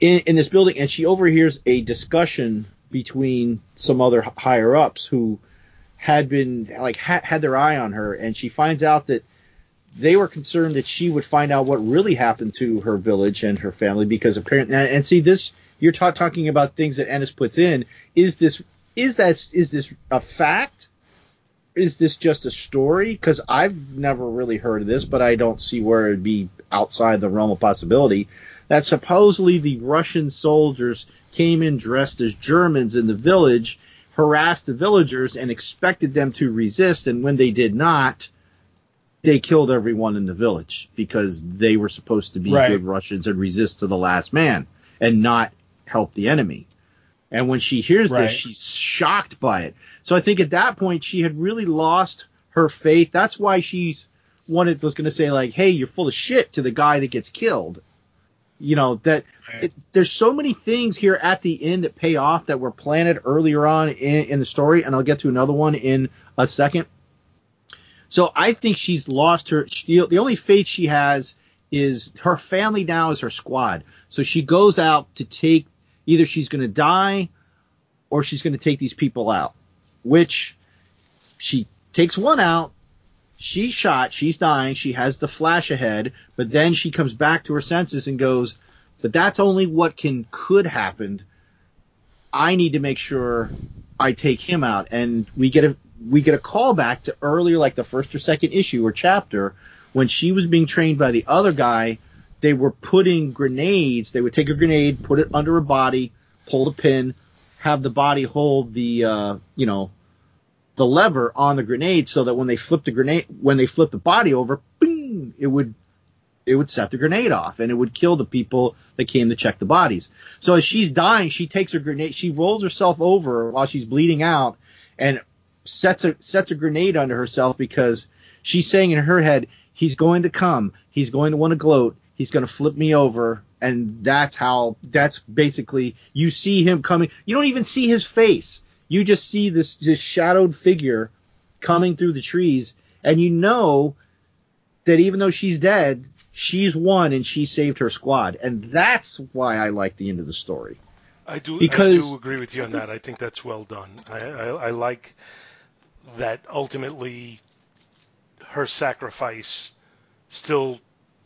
in, in this building, and she overhears a discussion between some other higher ups who had been like ha- had their eye on her, and she finds out that they were concerned that she would find out what really happened to her village and her family because apparently and, and see this you're ta- talking about things that Ennis puts in is this is that is this a fact, is this just a story? Because I've never really heard of this, but I don't see where it'd be outside the realm of possibility that supposedly the Russian soldiers came in dressed as Germans in the village, harassed the villagers, and expected them to resist, and when they did not, they killed everyone in the village because they were supposed to be right. good Russians and resist to the last man and not help the enemy. And when she hears right. this, she's shocked by it. So I think at that point she had really lost her faith. That's why she's wanted was going to say, like, hey, you're full of shit to the guy that gets killed. You know, that it, there's so many things here at the end that pay off that were planted earlier on in, in the story. And I'll get to another one in a second. So I think she's lost her. She, the only faith she has is her family now is her squad. So she goes out to take, either she's going to die or she's going to take these people out, which she takes one out. She's shot. She's dying. She has the flash ahead, but then she comes back to her senses and goes, but that's only what can could happen. I need to make sure I take him out. And we get a we get a call back to earlier, like the first or second issue or chapter, when she was being trained by the other guy. They were putting grenades. They would take a grenade, put it under a body, pull the pin, have the body hold the uh, you know. the lever on the grenade, so that when they flip the grenade, when they flip the body over, boom, it would, it would set the grenade off and it would kill the people that came to check the bodies. So as she's dying, she takes her grenade, she rolls herself over while she's bleeding out and sets a, sets a grenade under herself, because she's saying in her head, he's going to come, he's going to want to gloat, he's going to flip me over. And that's how, that's basically, you see him coming. You don't even see his face. You just see this, this shadowed figure coming through the trees, and you know that even though she's dead, she's won and she saved her squad. And that's why I like the end of the story. I do, because, I do agree with you on that. I think that's well done. I, I, I like that ultimately her sacrifice still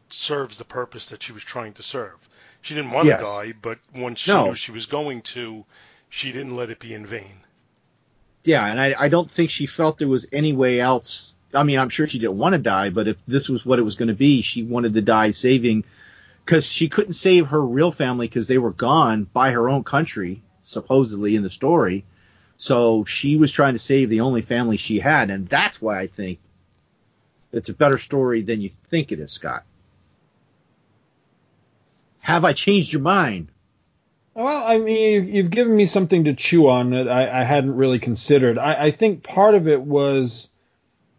serves the purpose that she was trying to serve. She didn't want yes. to die, but once she no. knew she was going to, she didn't let it be in vain. Yeah, and I, I don't think she felt there was any way else. I mean, I'm sure she didn't want to die, but if this was what it was going to be, she wanted to die saving, because she couldn't save her real family because they were gone by her own country, supposedly, in the story. So she was trying to save the only family she had, and that's why I think it's a better story than you think it is, Scott. Have I changed your mind? Well, I mean, you've given me something to chew on that I, I hadn't really considered. I, I think part of it was,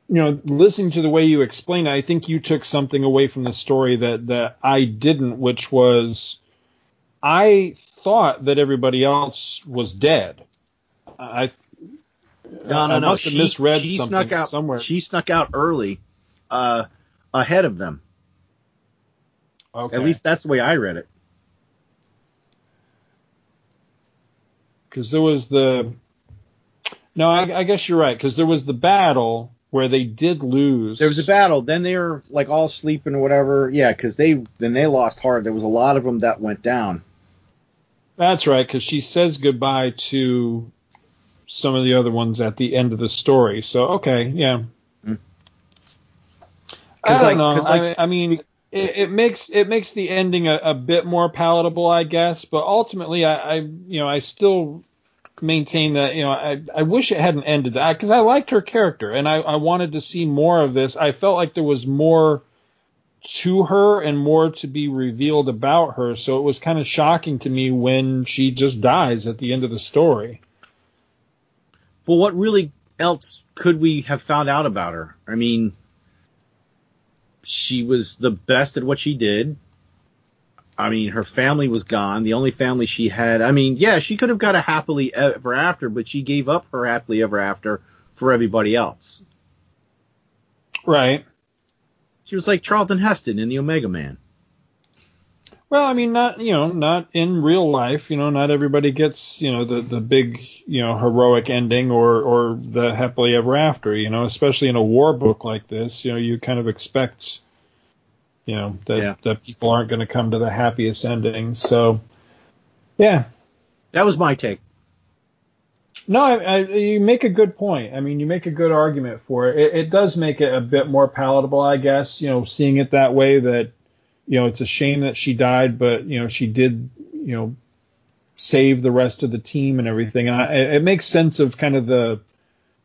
you know, listening to the way you explained it, I think you took something away from the story that, that I didn't, which was I thought that everybody else was dead. I, no, no, I must no. have she, misread she something snuck out, somewhere. She snuck out early uh, ahead of them. Okay. At least that's the way I read it. Because there was the – no, I, I guess you're right, because there was the battle where they did lose. There was a battle. Then they were, like, all sleeping or whatever. Yeah, because they then they lost hard. There was a lot of them that went down. That's right, because she says goodbye to some of the other ones at the end of the story. So, okay, yeah. Mm-hmm. I don't like, know. I, like, I mean – It, it makes it makes the ending a, a bit more palatable, I guess. But ultimately, I, I you know I still maintain that you know I, I wish it hadn't ended that, because I liked her character and I, I wanted to see more of this. I felt like there was more to her and more to be revealed about her. So it was kind of shocking to me when she just dies at the end of the story. Well, what really else could we have found out about her? I mean, she was the best at what she did. I mean, her family was gone. The only family she had. I mean, yeah, she could have got a happily ever after, but she gave up her happily ever after for everybody else. Right. She was like Charlton Heston in The Omega Man. Well, I mean, not, you know, not in real life. You know, not everybody gets, you know, the, the big, you know, heroic ending or, or the happily ever after, you know, especially in a war book like this. You know, you kind of expect, you know, that, yeah. that people aren't going to come to the happiest ending. So, yeah. That was my take. No, I, I, you make a good point. I mean, you make a good argument for it. It, it does make it a bit more palatable, I guess, you know, seeing it that way, that, you know, it's a shame that she died, but, you know, she did, you know, save the rest of the team and everything. And I, it makes sense of kind of the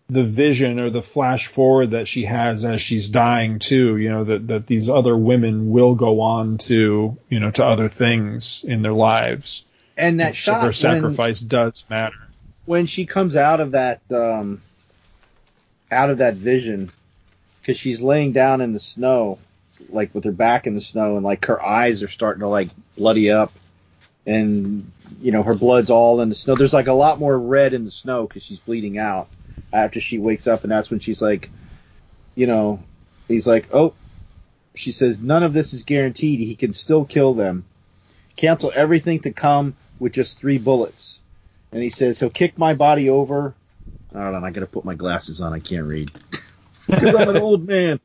the vision or the flash forward that she has as she's dying, too, you know, that, that these other women will go on to, you know, to other things in their lives. And that shot, her sacrifice when, does matter. When she comes out of that um, out of that vision because she's laying down in the snow, like with her back in the snow, and like her eyes are starting to like bloody up, and you know her blood's all in the snow. There's like a lot more red in the snow because she's bleeding out after she wakes up, and that's when she's like, you know, he's like, oh, she says none of this is guaranteed. He can still kill them. Cancel everything to come with just three bullets. And he says he'll kick my body over. Hold on, I gotta put my glasses on. I can't read because I'm an old man.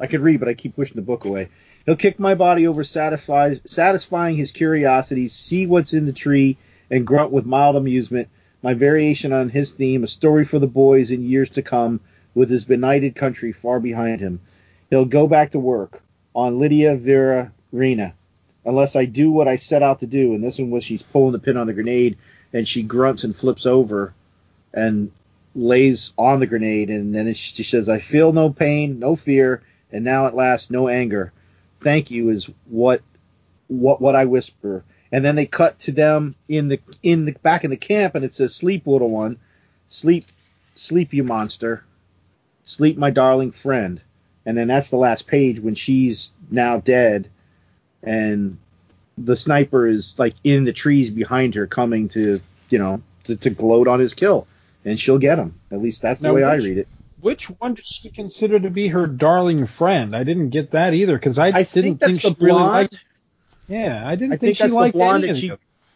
I could read, but I keep pushing the book away. He'll kick my body over, satisfy, satisfying his curiosity, see what's in the tree, and grunt with mild amusement. My variation on his theme, a story for the boys in years to come, with his benighted country far behind him. He'll go back to work on Lydia Vera Rena, unless I do what I set out to do. And this one was she's pulling the pin on the grenade, and she grunts and flips over and lays on the grenade. And then she says, I feel no pain, no fear, and now at last, no anger. Thank you is what what what I whisper. And then they cut to them in the in the back in the camp, and it says, sleep, little one. Sleep, sleep, you monster. Sleep, my darling friend. And then that's the last page when she's now dead, and the sniper is like in the trees behind her, coming to, you know, to, to gloat on his kill, and she'll get him. At least that's the now, way which, I read it. Which one does she consider to be her darling friend? I didn't get that either, because I, I didn't think, that's think the she blonde. really liked. Yeah, I didn't I think, think she that's liked the blonde that she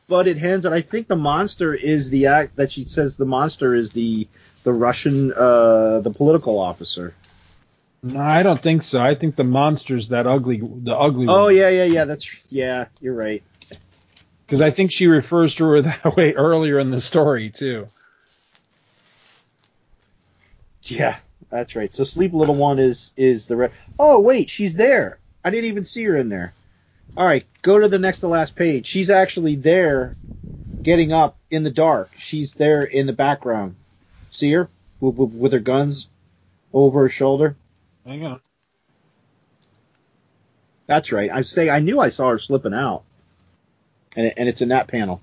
butted hands, and I think the monster is the act that she says the monster is the the Russian uh, the political officer. No, I don't think so. I think the monster's that ugly, the ugly oh, one. Oh, yeah, yeah, yeah. That's yeah. You're right. Because I think she refers to her that way earlier in the story too. Yeah, that's right. So Sleep Little One is is the re- oh wait, she's there. I didn't even see her in there. All right, go to the next to last page. She's actually there, getting up in the dark. She's there in the background. See her with, with, with her guns over her shoulder. Hang on. That's right. I say I knew I saw her slipping out, and it, and it's in that panel.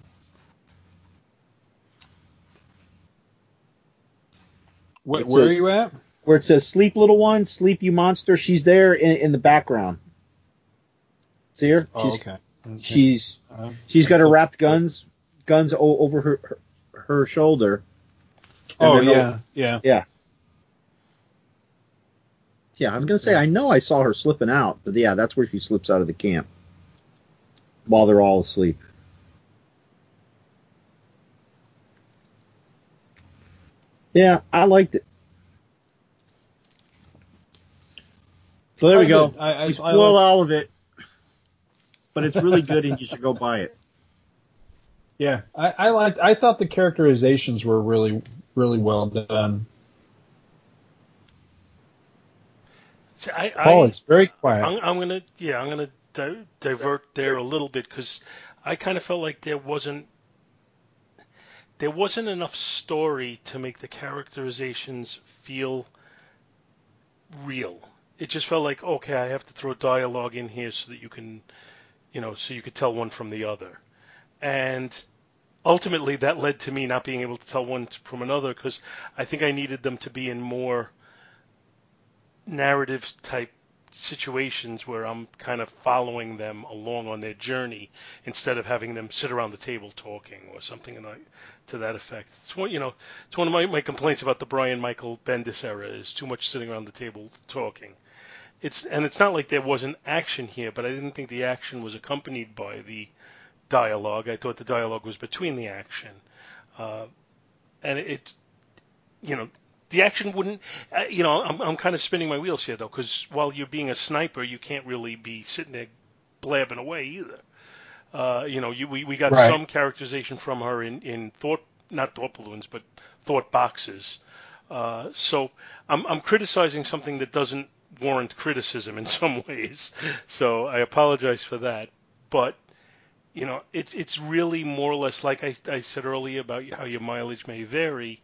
What, where a, are you at? Where it says "Sleep, little one, sleep, you monster." She's there in, in the background. See her? Oh, she's, okay. okay. She's uh, she's got her wrapped guns guns o- over her, her her shoulder. Oh yeah, yeah, yeah. Yeah, I'm going to say I know I saw her slipping out, but yeah, that's where she slips out of the camp while they're all asleep. Yeah, I liked it. So there I we go. I, I, we spoil I like... all of it, but it's really good and you should go buy it. Yeah, I, I liked. I thought the characterizations were really, really well done. I, I, Paul, it's very quiet. I'm, I'm gonna, yeah, I'm gonna di- divert there a little bit because I kind of felt like there wasn't, there wasn't enough story to make the characterizations feel real. It just felt like, okay, I have to throw dialogue in here so that you can, you know, so you could tell one from the other, and ultimately that led to me not being able to tell one from another because I think I needed them to be in more narrative type situations where I'm kind of following them along on their journey instead of having them sit around the table talking or something like to that effect. It's one, you know, it's one of my, my complaints about the Brian Michael Bendis era is too much sitting around the table talking. It's and it's not like there wasn't action here, but I didn't think the action was accompanied by the dialogue. I thought the dialogue was between the action, uh, and it, you know. The action wouldn't, you know, I'm, I'm kind of spinning my wheels here, though, because while you're being a sniper, you can't really be sitting there blabbing away either. Uh, you know, you, we, we got right. some characterization from her in, in thought, not thought balloons, but thought boxes. Uh, so I'm, I'm criticizing something that doesn't warrant criticism in some ways. So I apologize for that. But, you know, it, it's really more or less like I, I said earlier about how your mileage may vary.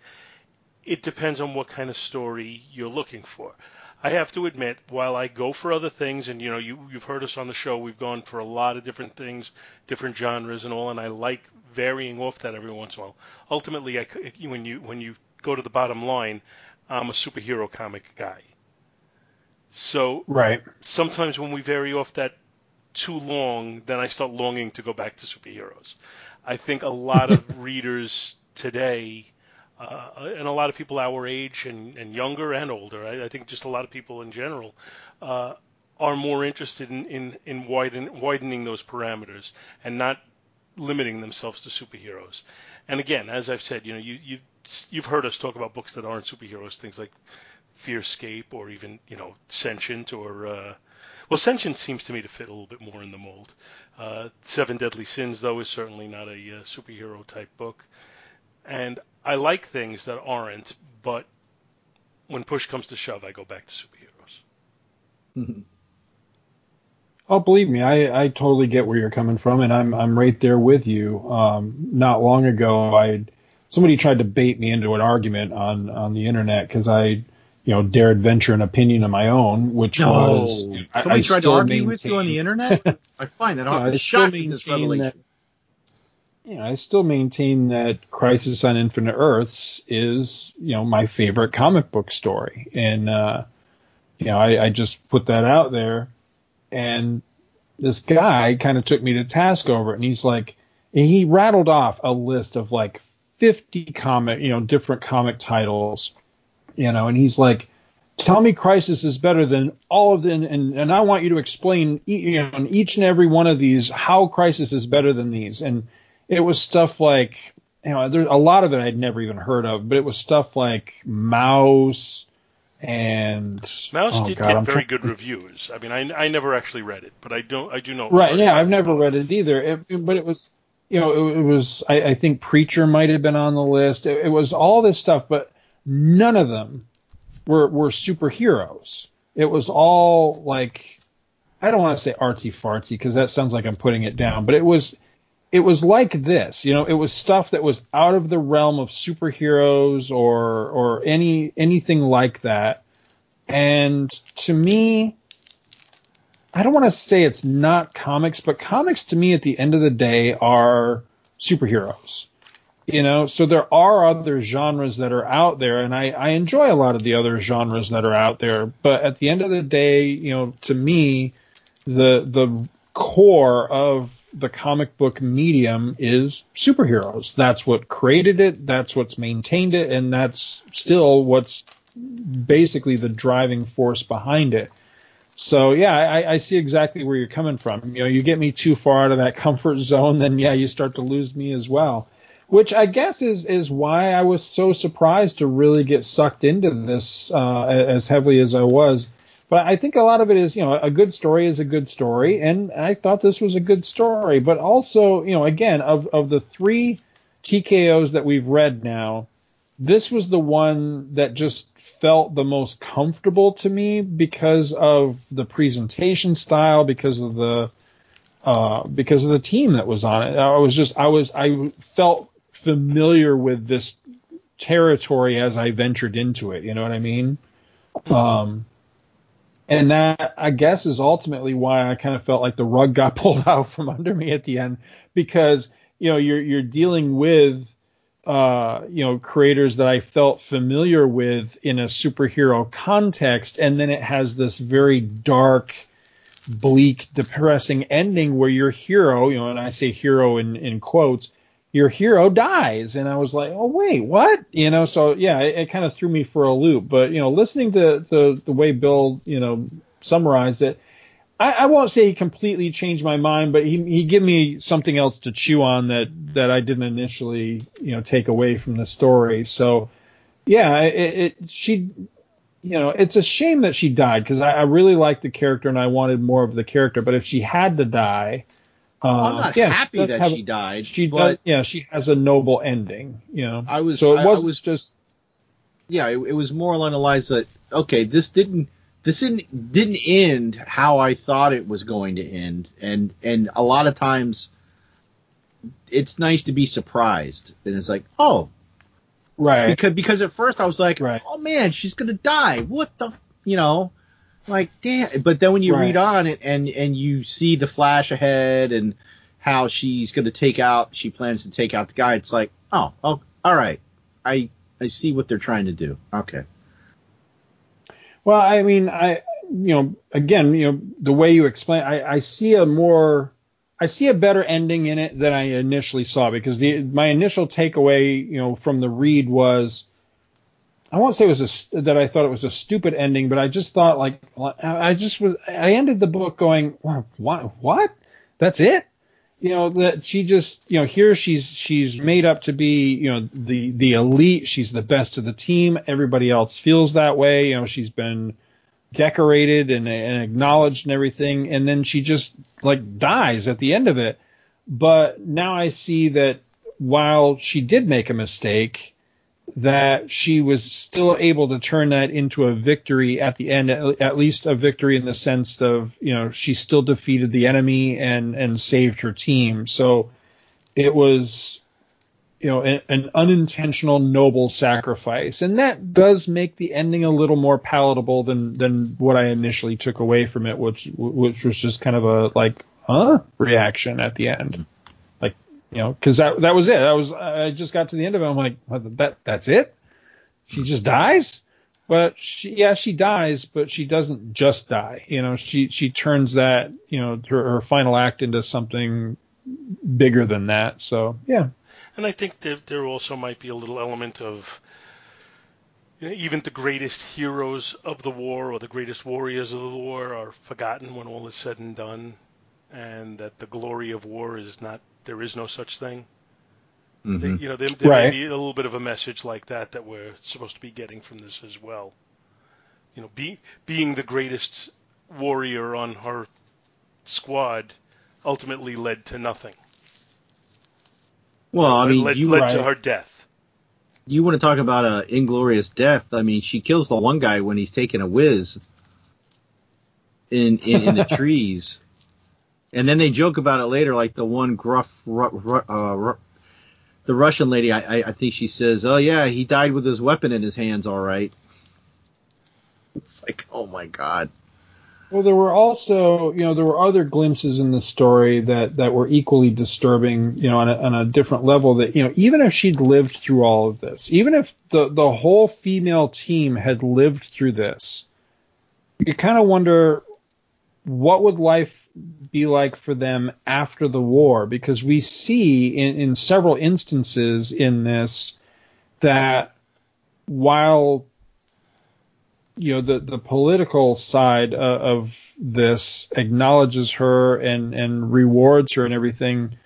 It depends on what kind of story you're looking for. I have to admit, while I go for other things, and you know, you, you've heard us on the show, we've gone for a lot of different things, different genres and all, and I like varying off that every once in a while. Ultimately, I, when you when you go to the bottom line, I'm a superhero comic guy. So right. sometimes when we vary off that too long, then I start longing to go back to superheroes. I think a lot of readers today, uh, and a lot of people our age and, and younger and older, I, I think just a lot of people in general, uh, are more interested in, in, in widen, widening those parameters and not limiting themselves to superheroes. And again, as I've said, you know, you, you, you've heard us talk about books that aren't superheroes, things like Fearscape or even, you know, Sentient or... Uh, Well, Sentient seems to me to fit a little bit more in the mold. Uh, Seven Deadly Sins, though, is certainly not a uh, superhero-type book. And I like things that aren't, but when push comes to shove, I go back to superheroes. Mm-hmm. Oh, believe me, I, I totally get where you're coming from, and I'm I'm right there with you. Um, not long ago, I somebody tried to bait me into an argument on, on the internet because I... you know, dared venture an opinion of my own, which no. was... Somebody I, I tried to argue maintain, with you on the internet? I find that hard. You know, I shocking this revelation. Yeah, you know, I still maintain that Crisis on Infinite Earths is, you know, my favorite comic book story. And, uh, you know, I, I just put that out there, and this guy kind of took me to task over it, and he's like... And he rattled off a list of, like, fifty comic, you know, different comic titles... You know, and he's like, tell me Crisis is better than all of them. And, and I want you to explain e- you know, in each and every one of these how Crisis is better than these. And it was stuff like, you know, there, a lot of it I'd never even heard of. But it was stuff like Mouse and Mouse oh did God, get I'm very trying... good reviews. I mean, I, I never actually read it, but I don't I do know. Right. Yeah, I've never read it either. It, but it was, you know, it, it was I, I think Preacher might have been on the list. It, it was all this stuff. But none of them were were superheroes. It was all like, I don't want to say artsy fartsy because that sounds like I'm putting it down, but it was it was like this, you know, it was stuff that was out of the realm of superheroes or or any anything like that. And to me, I don't want to say it's not comics, but comics to me at the end of the day are superheroes. You know, so there are other genres that are out there, and I, I enjoy a lot of the other genres that are out there. But at the end of the day, you know, to me, the the core of the comic book medium is superheroes. That's what created it. That's what's maintained it. And that's still what's basically the driving force behind it. So, yeah, I, I see exactly where you're coming from. You know, you get me too far out of that comfort zone, then, yeah, you start to lose me as well. Which I guess is, is why I was so surprised to really get sucked into this uh, as heavily as I was. But I think a lot of it is, you know, a good story is a good story, and I thought this was a good story. But also, you know, again, of, of the three T K Os that we've read now, this was the one that just felt the most comfortable to me because of the presentation style, because of the uh, because of the team that was on it. I was just I was I felt familiar with this territory as I ventured into it, you know what I mean? Um, and that, I guess, is ultimately why I kind of felt like the rug got pulled out from under me at the end, because, you know, you're you're dealing with, uh, you know, creators that I felt familiar with in a superhero context, and then it has this very dark, bleak, depressing ending where your hero, you know, and I say hero in, in quotes, your hero dies. And I was like, oh, wait, what? You know, so, yeah, it, it kind of threw me for a loop. But, you know, listening to the, the way Bill, you know, summarized it, I, I won't say he completely changed my mind, but he, he gave me something else to chew on that, that I didn't initially, you know, take away from the story. So, yeah, it, it she, you know, it's a shame that she died because I, I really liked the character and I wanted more of the character. But if she had to die... Uh, I'm not yeah, happy she that have, she died. She but does, yeah, she has a noble ending. You know, I was so it was, I, I was just yeah, it, it was more along the lines that okay, this didn't this didn't didn't end how I thought it was going to end, and and a lot of times it's nice to be surprised, and it's like oh, right, because because at first I was like right. oh man, she's gonna die. What the you know. Like, damn. But then when you right. read on it and, and you see the flash ahead and how she's going to take out, she plans to take out the guy, it's like, oh, oh all right. I I see what they're trying to do. Okay. Well, I mean, I you know, again, you know, the way you explain, I, I see a more, I see a better ending in it than I initially saw, because the my initial takeaway, you know, from the read was, I won't say it was a, that I thought it was a stupid ending, but I just thought, like, I just was, I ended the book going, what, what? That's it? You know, that she just, you know, here she's she's made up to be, you know, the the elite. She's the best of the team. Everybody else feels that way. You know, she's been decorated and, and acknowledged and everything. And then she just, like, dies at the end of it. But now I see that while she did make a mistake, that she was still able to turn that into a victory at the end, at least a victory in the sense of, you know, she still defeated the enemy and, and saved her team. So it was, you know, an, an unintentional noble sacrifice. And that does make the ending a little more palatable than, than what I initially took away from it, which, which was just kind of a like, huh, reaction at the end. You know, because that, that was it. I was I just got to the end of it. I'm like, that that's it? She just dies? But she, yeah, she dies, but she doesn't just die. You know, she she turns that, you know, her, her final act into something bigger than that. So, yeah. And I think that there also might be a little element of, you know, even the greatest heroes of the war or the greatest warriors of the war are forgotten when all is said and done, and that the glory of war is not, there is no such thing. Mm-hmm. They, you know, there, there right. may be a little bit of a message like that that we're supposed to be getting from this as well. You know, be, being the greatest warrior on her squad ultimately led to nothing. Well, I mean, led, you led right. to her death. You want to talk about an inglorious death? I mean, she kills the one guy when he's taking a whiz in in, in the trees. And then they joke about it later, like the one gruff, ru- ru- uh, ru- the Russian lady, I, I, I think she says, oh, yeah, he died with his weapon in his hands, all right. It's like, oh, my God. Well, there were also, you know, there were other glimpses in the story that, that were equally disturbing, you know, on a, on a different level that, you know, even if she'd lived through all of this, even if the, the whole female team had lived through this, you kind of wonder what would life be like for them after the war, because we see in, in several instances in this that while, you know, the, the political side of, of this acknowledges her and, and rewards her and everything,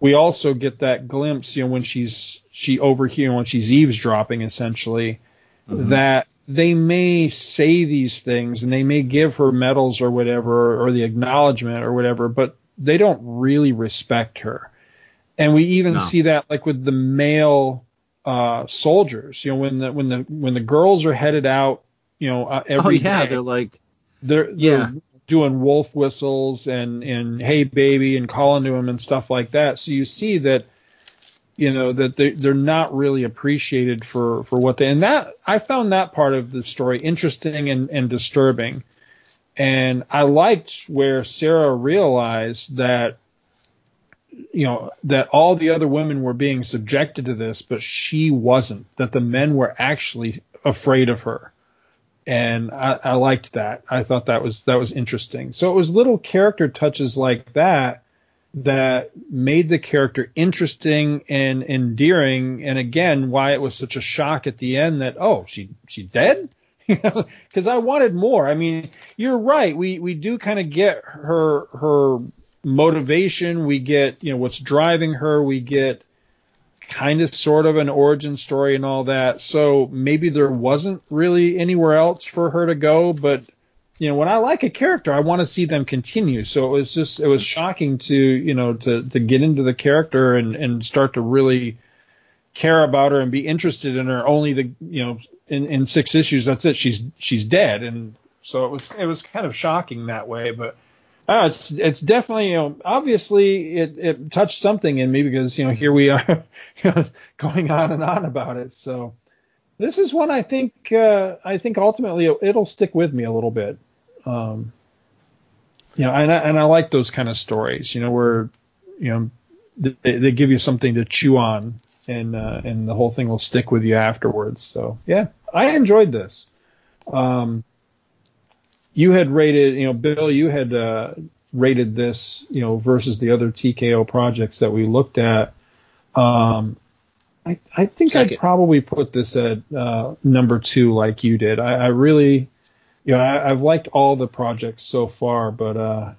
we also get that glimpse, you know, when she's she over here, when she's eavesdropping essentially, mm-hmm. that they may say these things and they may give her medals or whatever, or the acknowledgement or whatever, but they don't really respect her. And we even no. see that like with the male uh, soldiers, you know, when the, when the, when the girls are headed out, you know, uh, every oh, yeah, day, they're like, they're, yeah. they're doing wolf whistles and, and hey baby and calling to him and stuff like that. So you see that, you know, that they, they're not really appreciated for, for what they, and that I found that part of the story interesting and, and disturbing. And I liked where Sarah realized that, you know, that all the other women were being subjected to this, but she wasn't, that the men were actually afraid of her. And I, I liked that. I thought that was, that was interesting. So it was little character touches like that that made the character interesting and endearing, and again, why it was such a shock at the end that, oh, she she dead? You know, because I wanted more. I mean, you're right. We we do kind of get her her motivation. We get, you know, what's driving her. We get kind of sort of an origin story and all that. So maybe there wasn't really anywhere else for her to go, but you know, when I like a character, I want to see them continue. So it was just, it was shocking to, you know, to, to get into the character and, and start to really care about her and be interested in her. Only the, you know, in, in six issues, that's it. She's, she's dead. And so it was, it was kind of shocking that way, but uh, it's, it's definitely, you know, obviously it, it touched something in me because, you know, here we are going on and on about it. So this is one I think, uh, I think ultimately it'll stick with me a little bit. Um, you know, and I, and I like those kind of stories, you know, where, you know, they, they give you something to chew on and, uh, and the whole thing will stick with you afterwards. So yeah, I enjoyed this. Um, you had rated, you know, Bill, you had uh, rated this, you know, versus the other T K O projects that we looked at. Um, I, I think I'd probably put this at uh, number two, like you did. I, I really, you know, I, I've liked all the projects so far, but uh,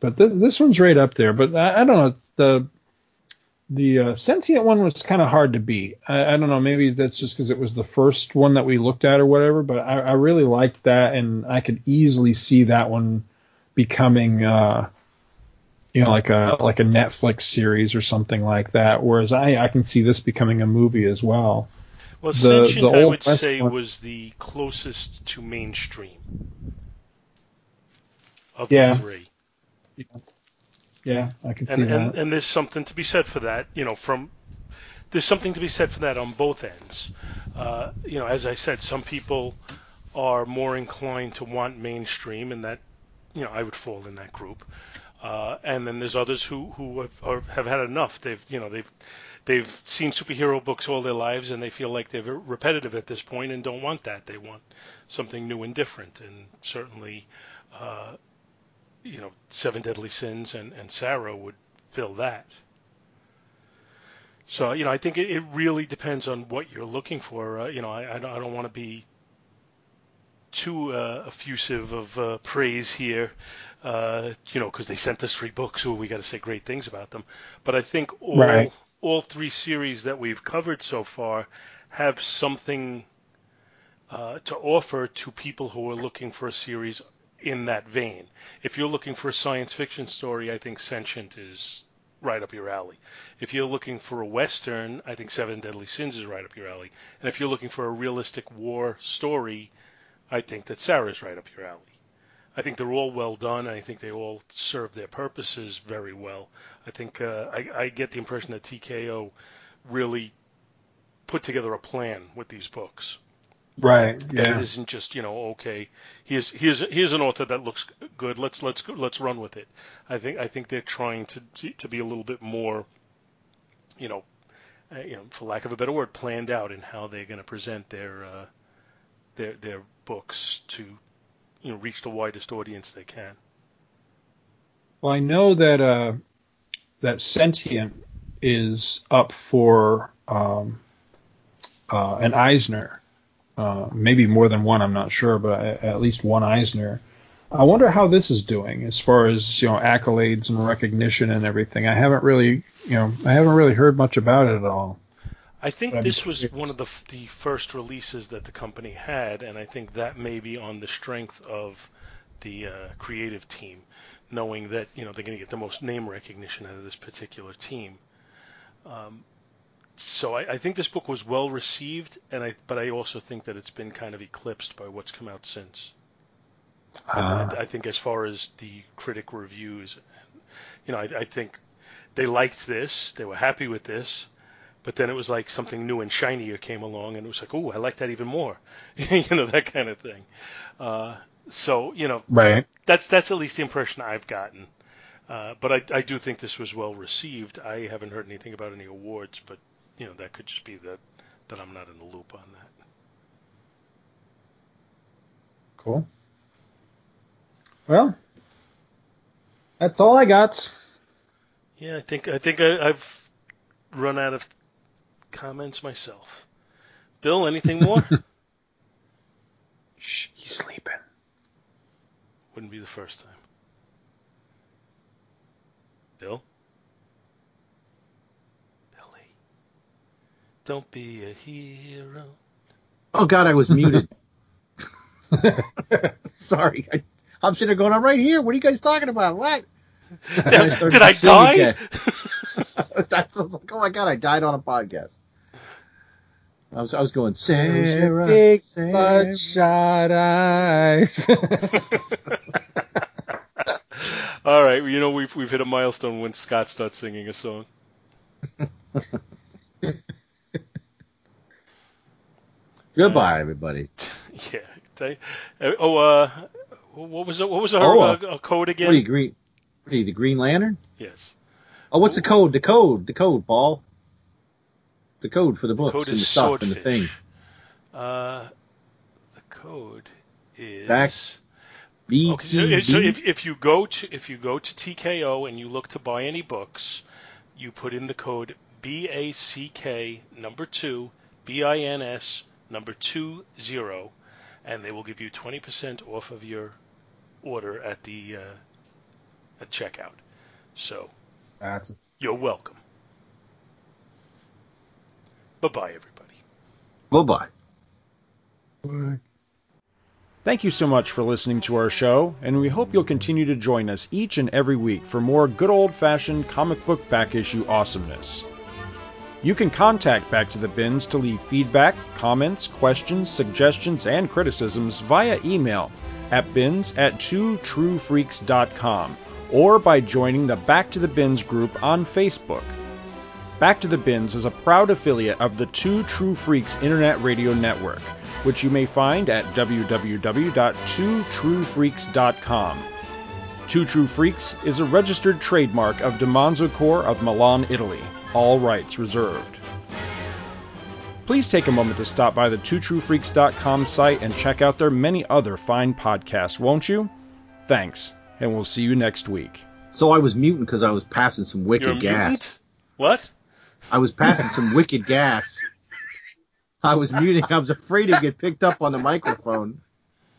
but th- this one's right up there. But I, I don't know, the the uh, Sentient one was kind of hard to beat. I, I don't know, maybe that's just because it was the first one that we looked at or whatever. But I, I really liked that, and I could easily see that one becoming. Uh, You know, like a like a Netflix series or something like that. Whereas I, I can see this becoming a movie as well. Well, the, Sentient, the I would say, one. was the closest to mainstream of yeah. the three. Yeah, yeah I can and, see and, that. And there's something to be said for that. You know, from there's something to be said for that on both ends. Uh, you know, as I said, some people are more inclined to want mainstream, and that, you know, I would fall in that group. Uh, and then there's others who who have, are, have had enough. They've you know they've they've seen superhero books all their lives, and they feel like they're repetitive at this point and don't want that. They want something new and different. And certainly, uh, you know, Seven Deadly Sins and, and Sarah would fill that. So you know, I think it, it really depends on what you're looking for. Uh, you know, I I don't, don't want to be too uh, effusive of uh, praise here. Uh, you know, because they sent us three books, so we got to say great things about them. But I think all right. all three series that we've covered so far have something uh, to offer to people who are looking for a series in that vein. If you're looking for a science fiction story, I think Sentient is right up your alley. If you're looking for a Western, I think Seven Deadly Sins is right up your alley. And if you're looking for a realistic war story, I think that Sarah is right up your alley. I think they're all well done, and I think they all serve their purposes very well. I think uh, I, I get the impression that T K O really put together a plan with these books. Right. That yeah. It isn't just, you know, okay, here's here's here's an author that looks good. Let's let's let's run with it. I think I think they're trying to to be a little bit more, you know, uh, you know, for lack of a better word, planned out in how they're going to present their uh, their their books to. You know, reach the widest audience they can. Well, I know that uh, that Sentient is up for um, uh, an Eisner, uh, maybe more than one. I'm not sure, but I, at least one Eisner. I wonder how this is doing as far as, you know, accolades and recognition and everything. I haven't really, you know, I haven't really heard much about it at all. I think this was one of the the first releases that the company had, and I think that may be on the strength of the uh, creative team, knowing that, you know, they're going to get the most name recognition out of this particular team. Um, so I, I think this book was well received, and I but I also think that it's been kind of eclipsed by what's come out since. Uh, I, I think as far as the critic reviews, you know, I, I think they liked this, they were happy with this. But then it was like something new and shinier came along, and it was like, oh, I like that even more, you know, that kind of thing. Uh, so, you know, right. that's that's at least the impression I've gotten. Uh, but I, I do think this was well received. I haven't heard anything about any awards, but, you know, that could just be that, that I'm not in the loop on that. Cool. Well, that's all I got. Yeah, I think I think I, I've run out of comments myself. Bill, anything more? Shh, he's sleeping. Wouldn't be the first time. Bill? Billy. Don't be a hero. Oh, God, I was muted. Sorry. I, I'm sitting there going, I'm right here. What are you guys talking about? What? Did I, did I die? That's, I was like, oh, my God, I died on a podcast. I was I was going, Sarah, big bloodshot eyes. All right, you know, we've we've hit a milestone when Scott starts singing a song. Goodbye, uh, everybody. Yeah. They, oh, uh, what was it? What was her oh, uh, uh, code again? What are you, green? What are you, the Green Lantern? Yes. Oh, what's Ooh. the code? The code. The code, Paul. The code for the books the code and the is stuff swordfish. and the thing. Uh, the code is... Back, B T B. Okay, so, so if, if you go to if you go to T K O and you look to buy any books, you put in the code B A C K number two B I N S number two zero, and they will give you twenty percent off of your order at the uh, at checkout. So that's a- you're welcome. Bye bye, everybody. Bye bye. Thank you so much for listening to our show, and we hope you'll continue to join us each and every week for more good old-fashioned comic book back issue awesomeness. You can contact Back to the Bins to leave feedback, comments, questions, suggestions, and criticisms via email at bins at two true freaks dot com or by joining the Back to the Bins group on Facebook. Back to the Bins is a proud affiliate of the Two True Freaks Internet Radio Network, which you may find at w w w dot two true freaks dot com. Two True Freaks is a registered trademark of DiManzo Corp of Milan, Italy. All rights reserved. Please take a moment to stop by the two true freaks dot com site and check out their many other fine podcasts, won't you? Thanks, and we'll see you next week. So I was muting because I was passing some wicked You're gas. Mutant? What? I was passing some wicked gas. I was muting. I was afraid to get picked up on the microphone.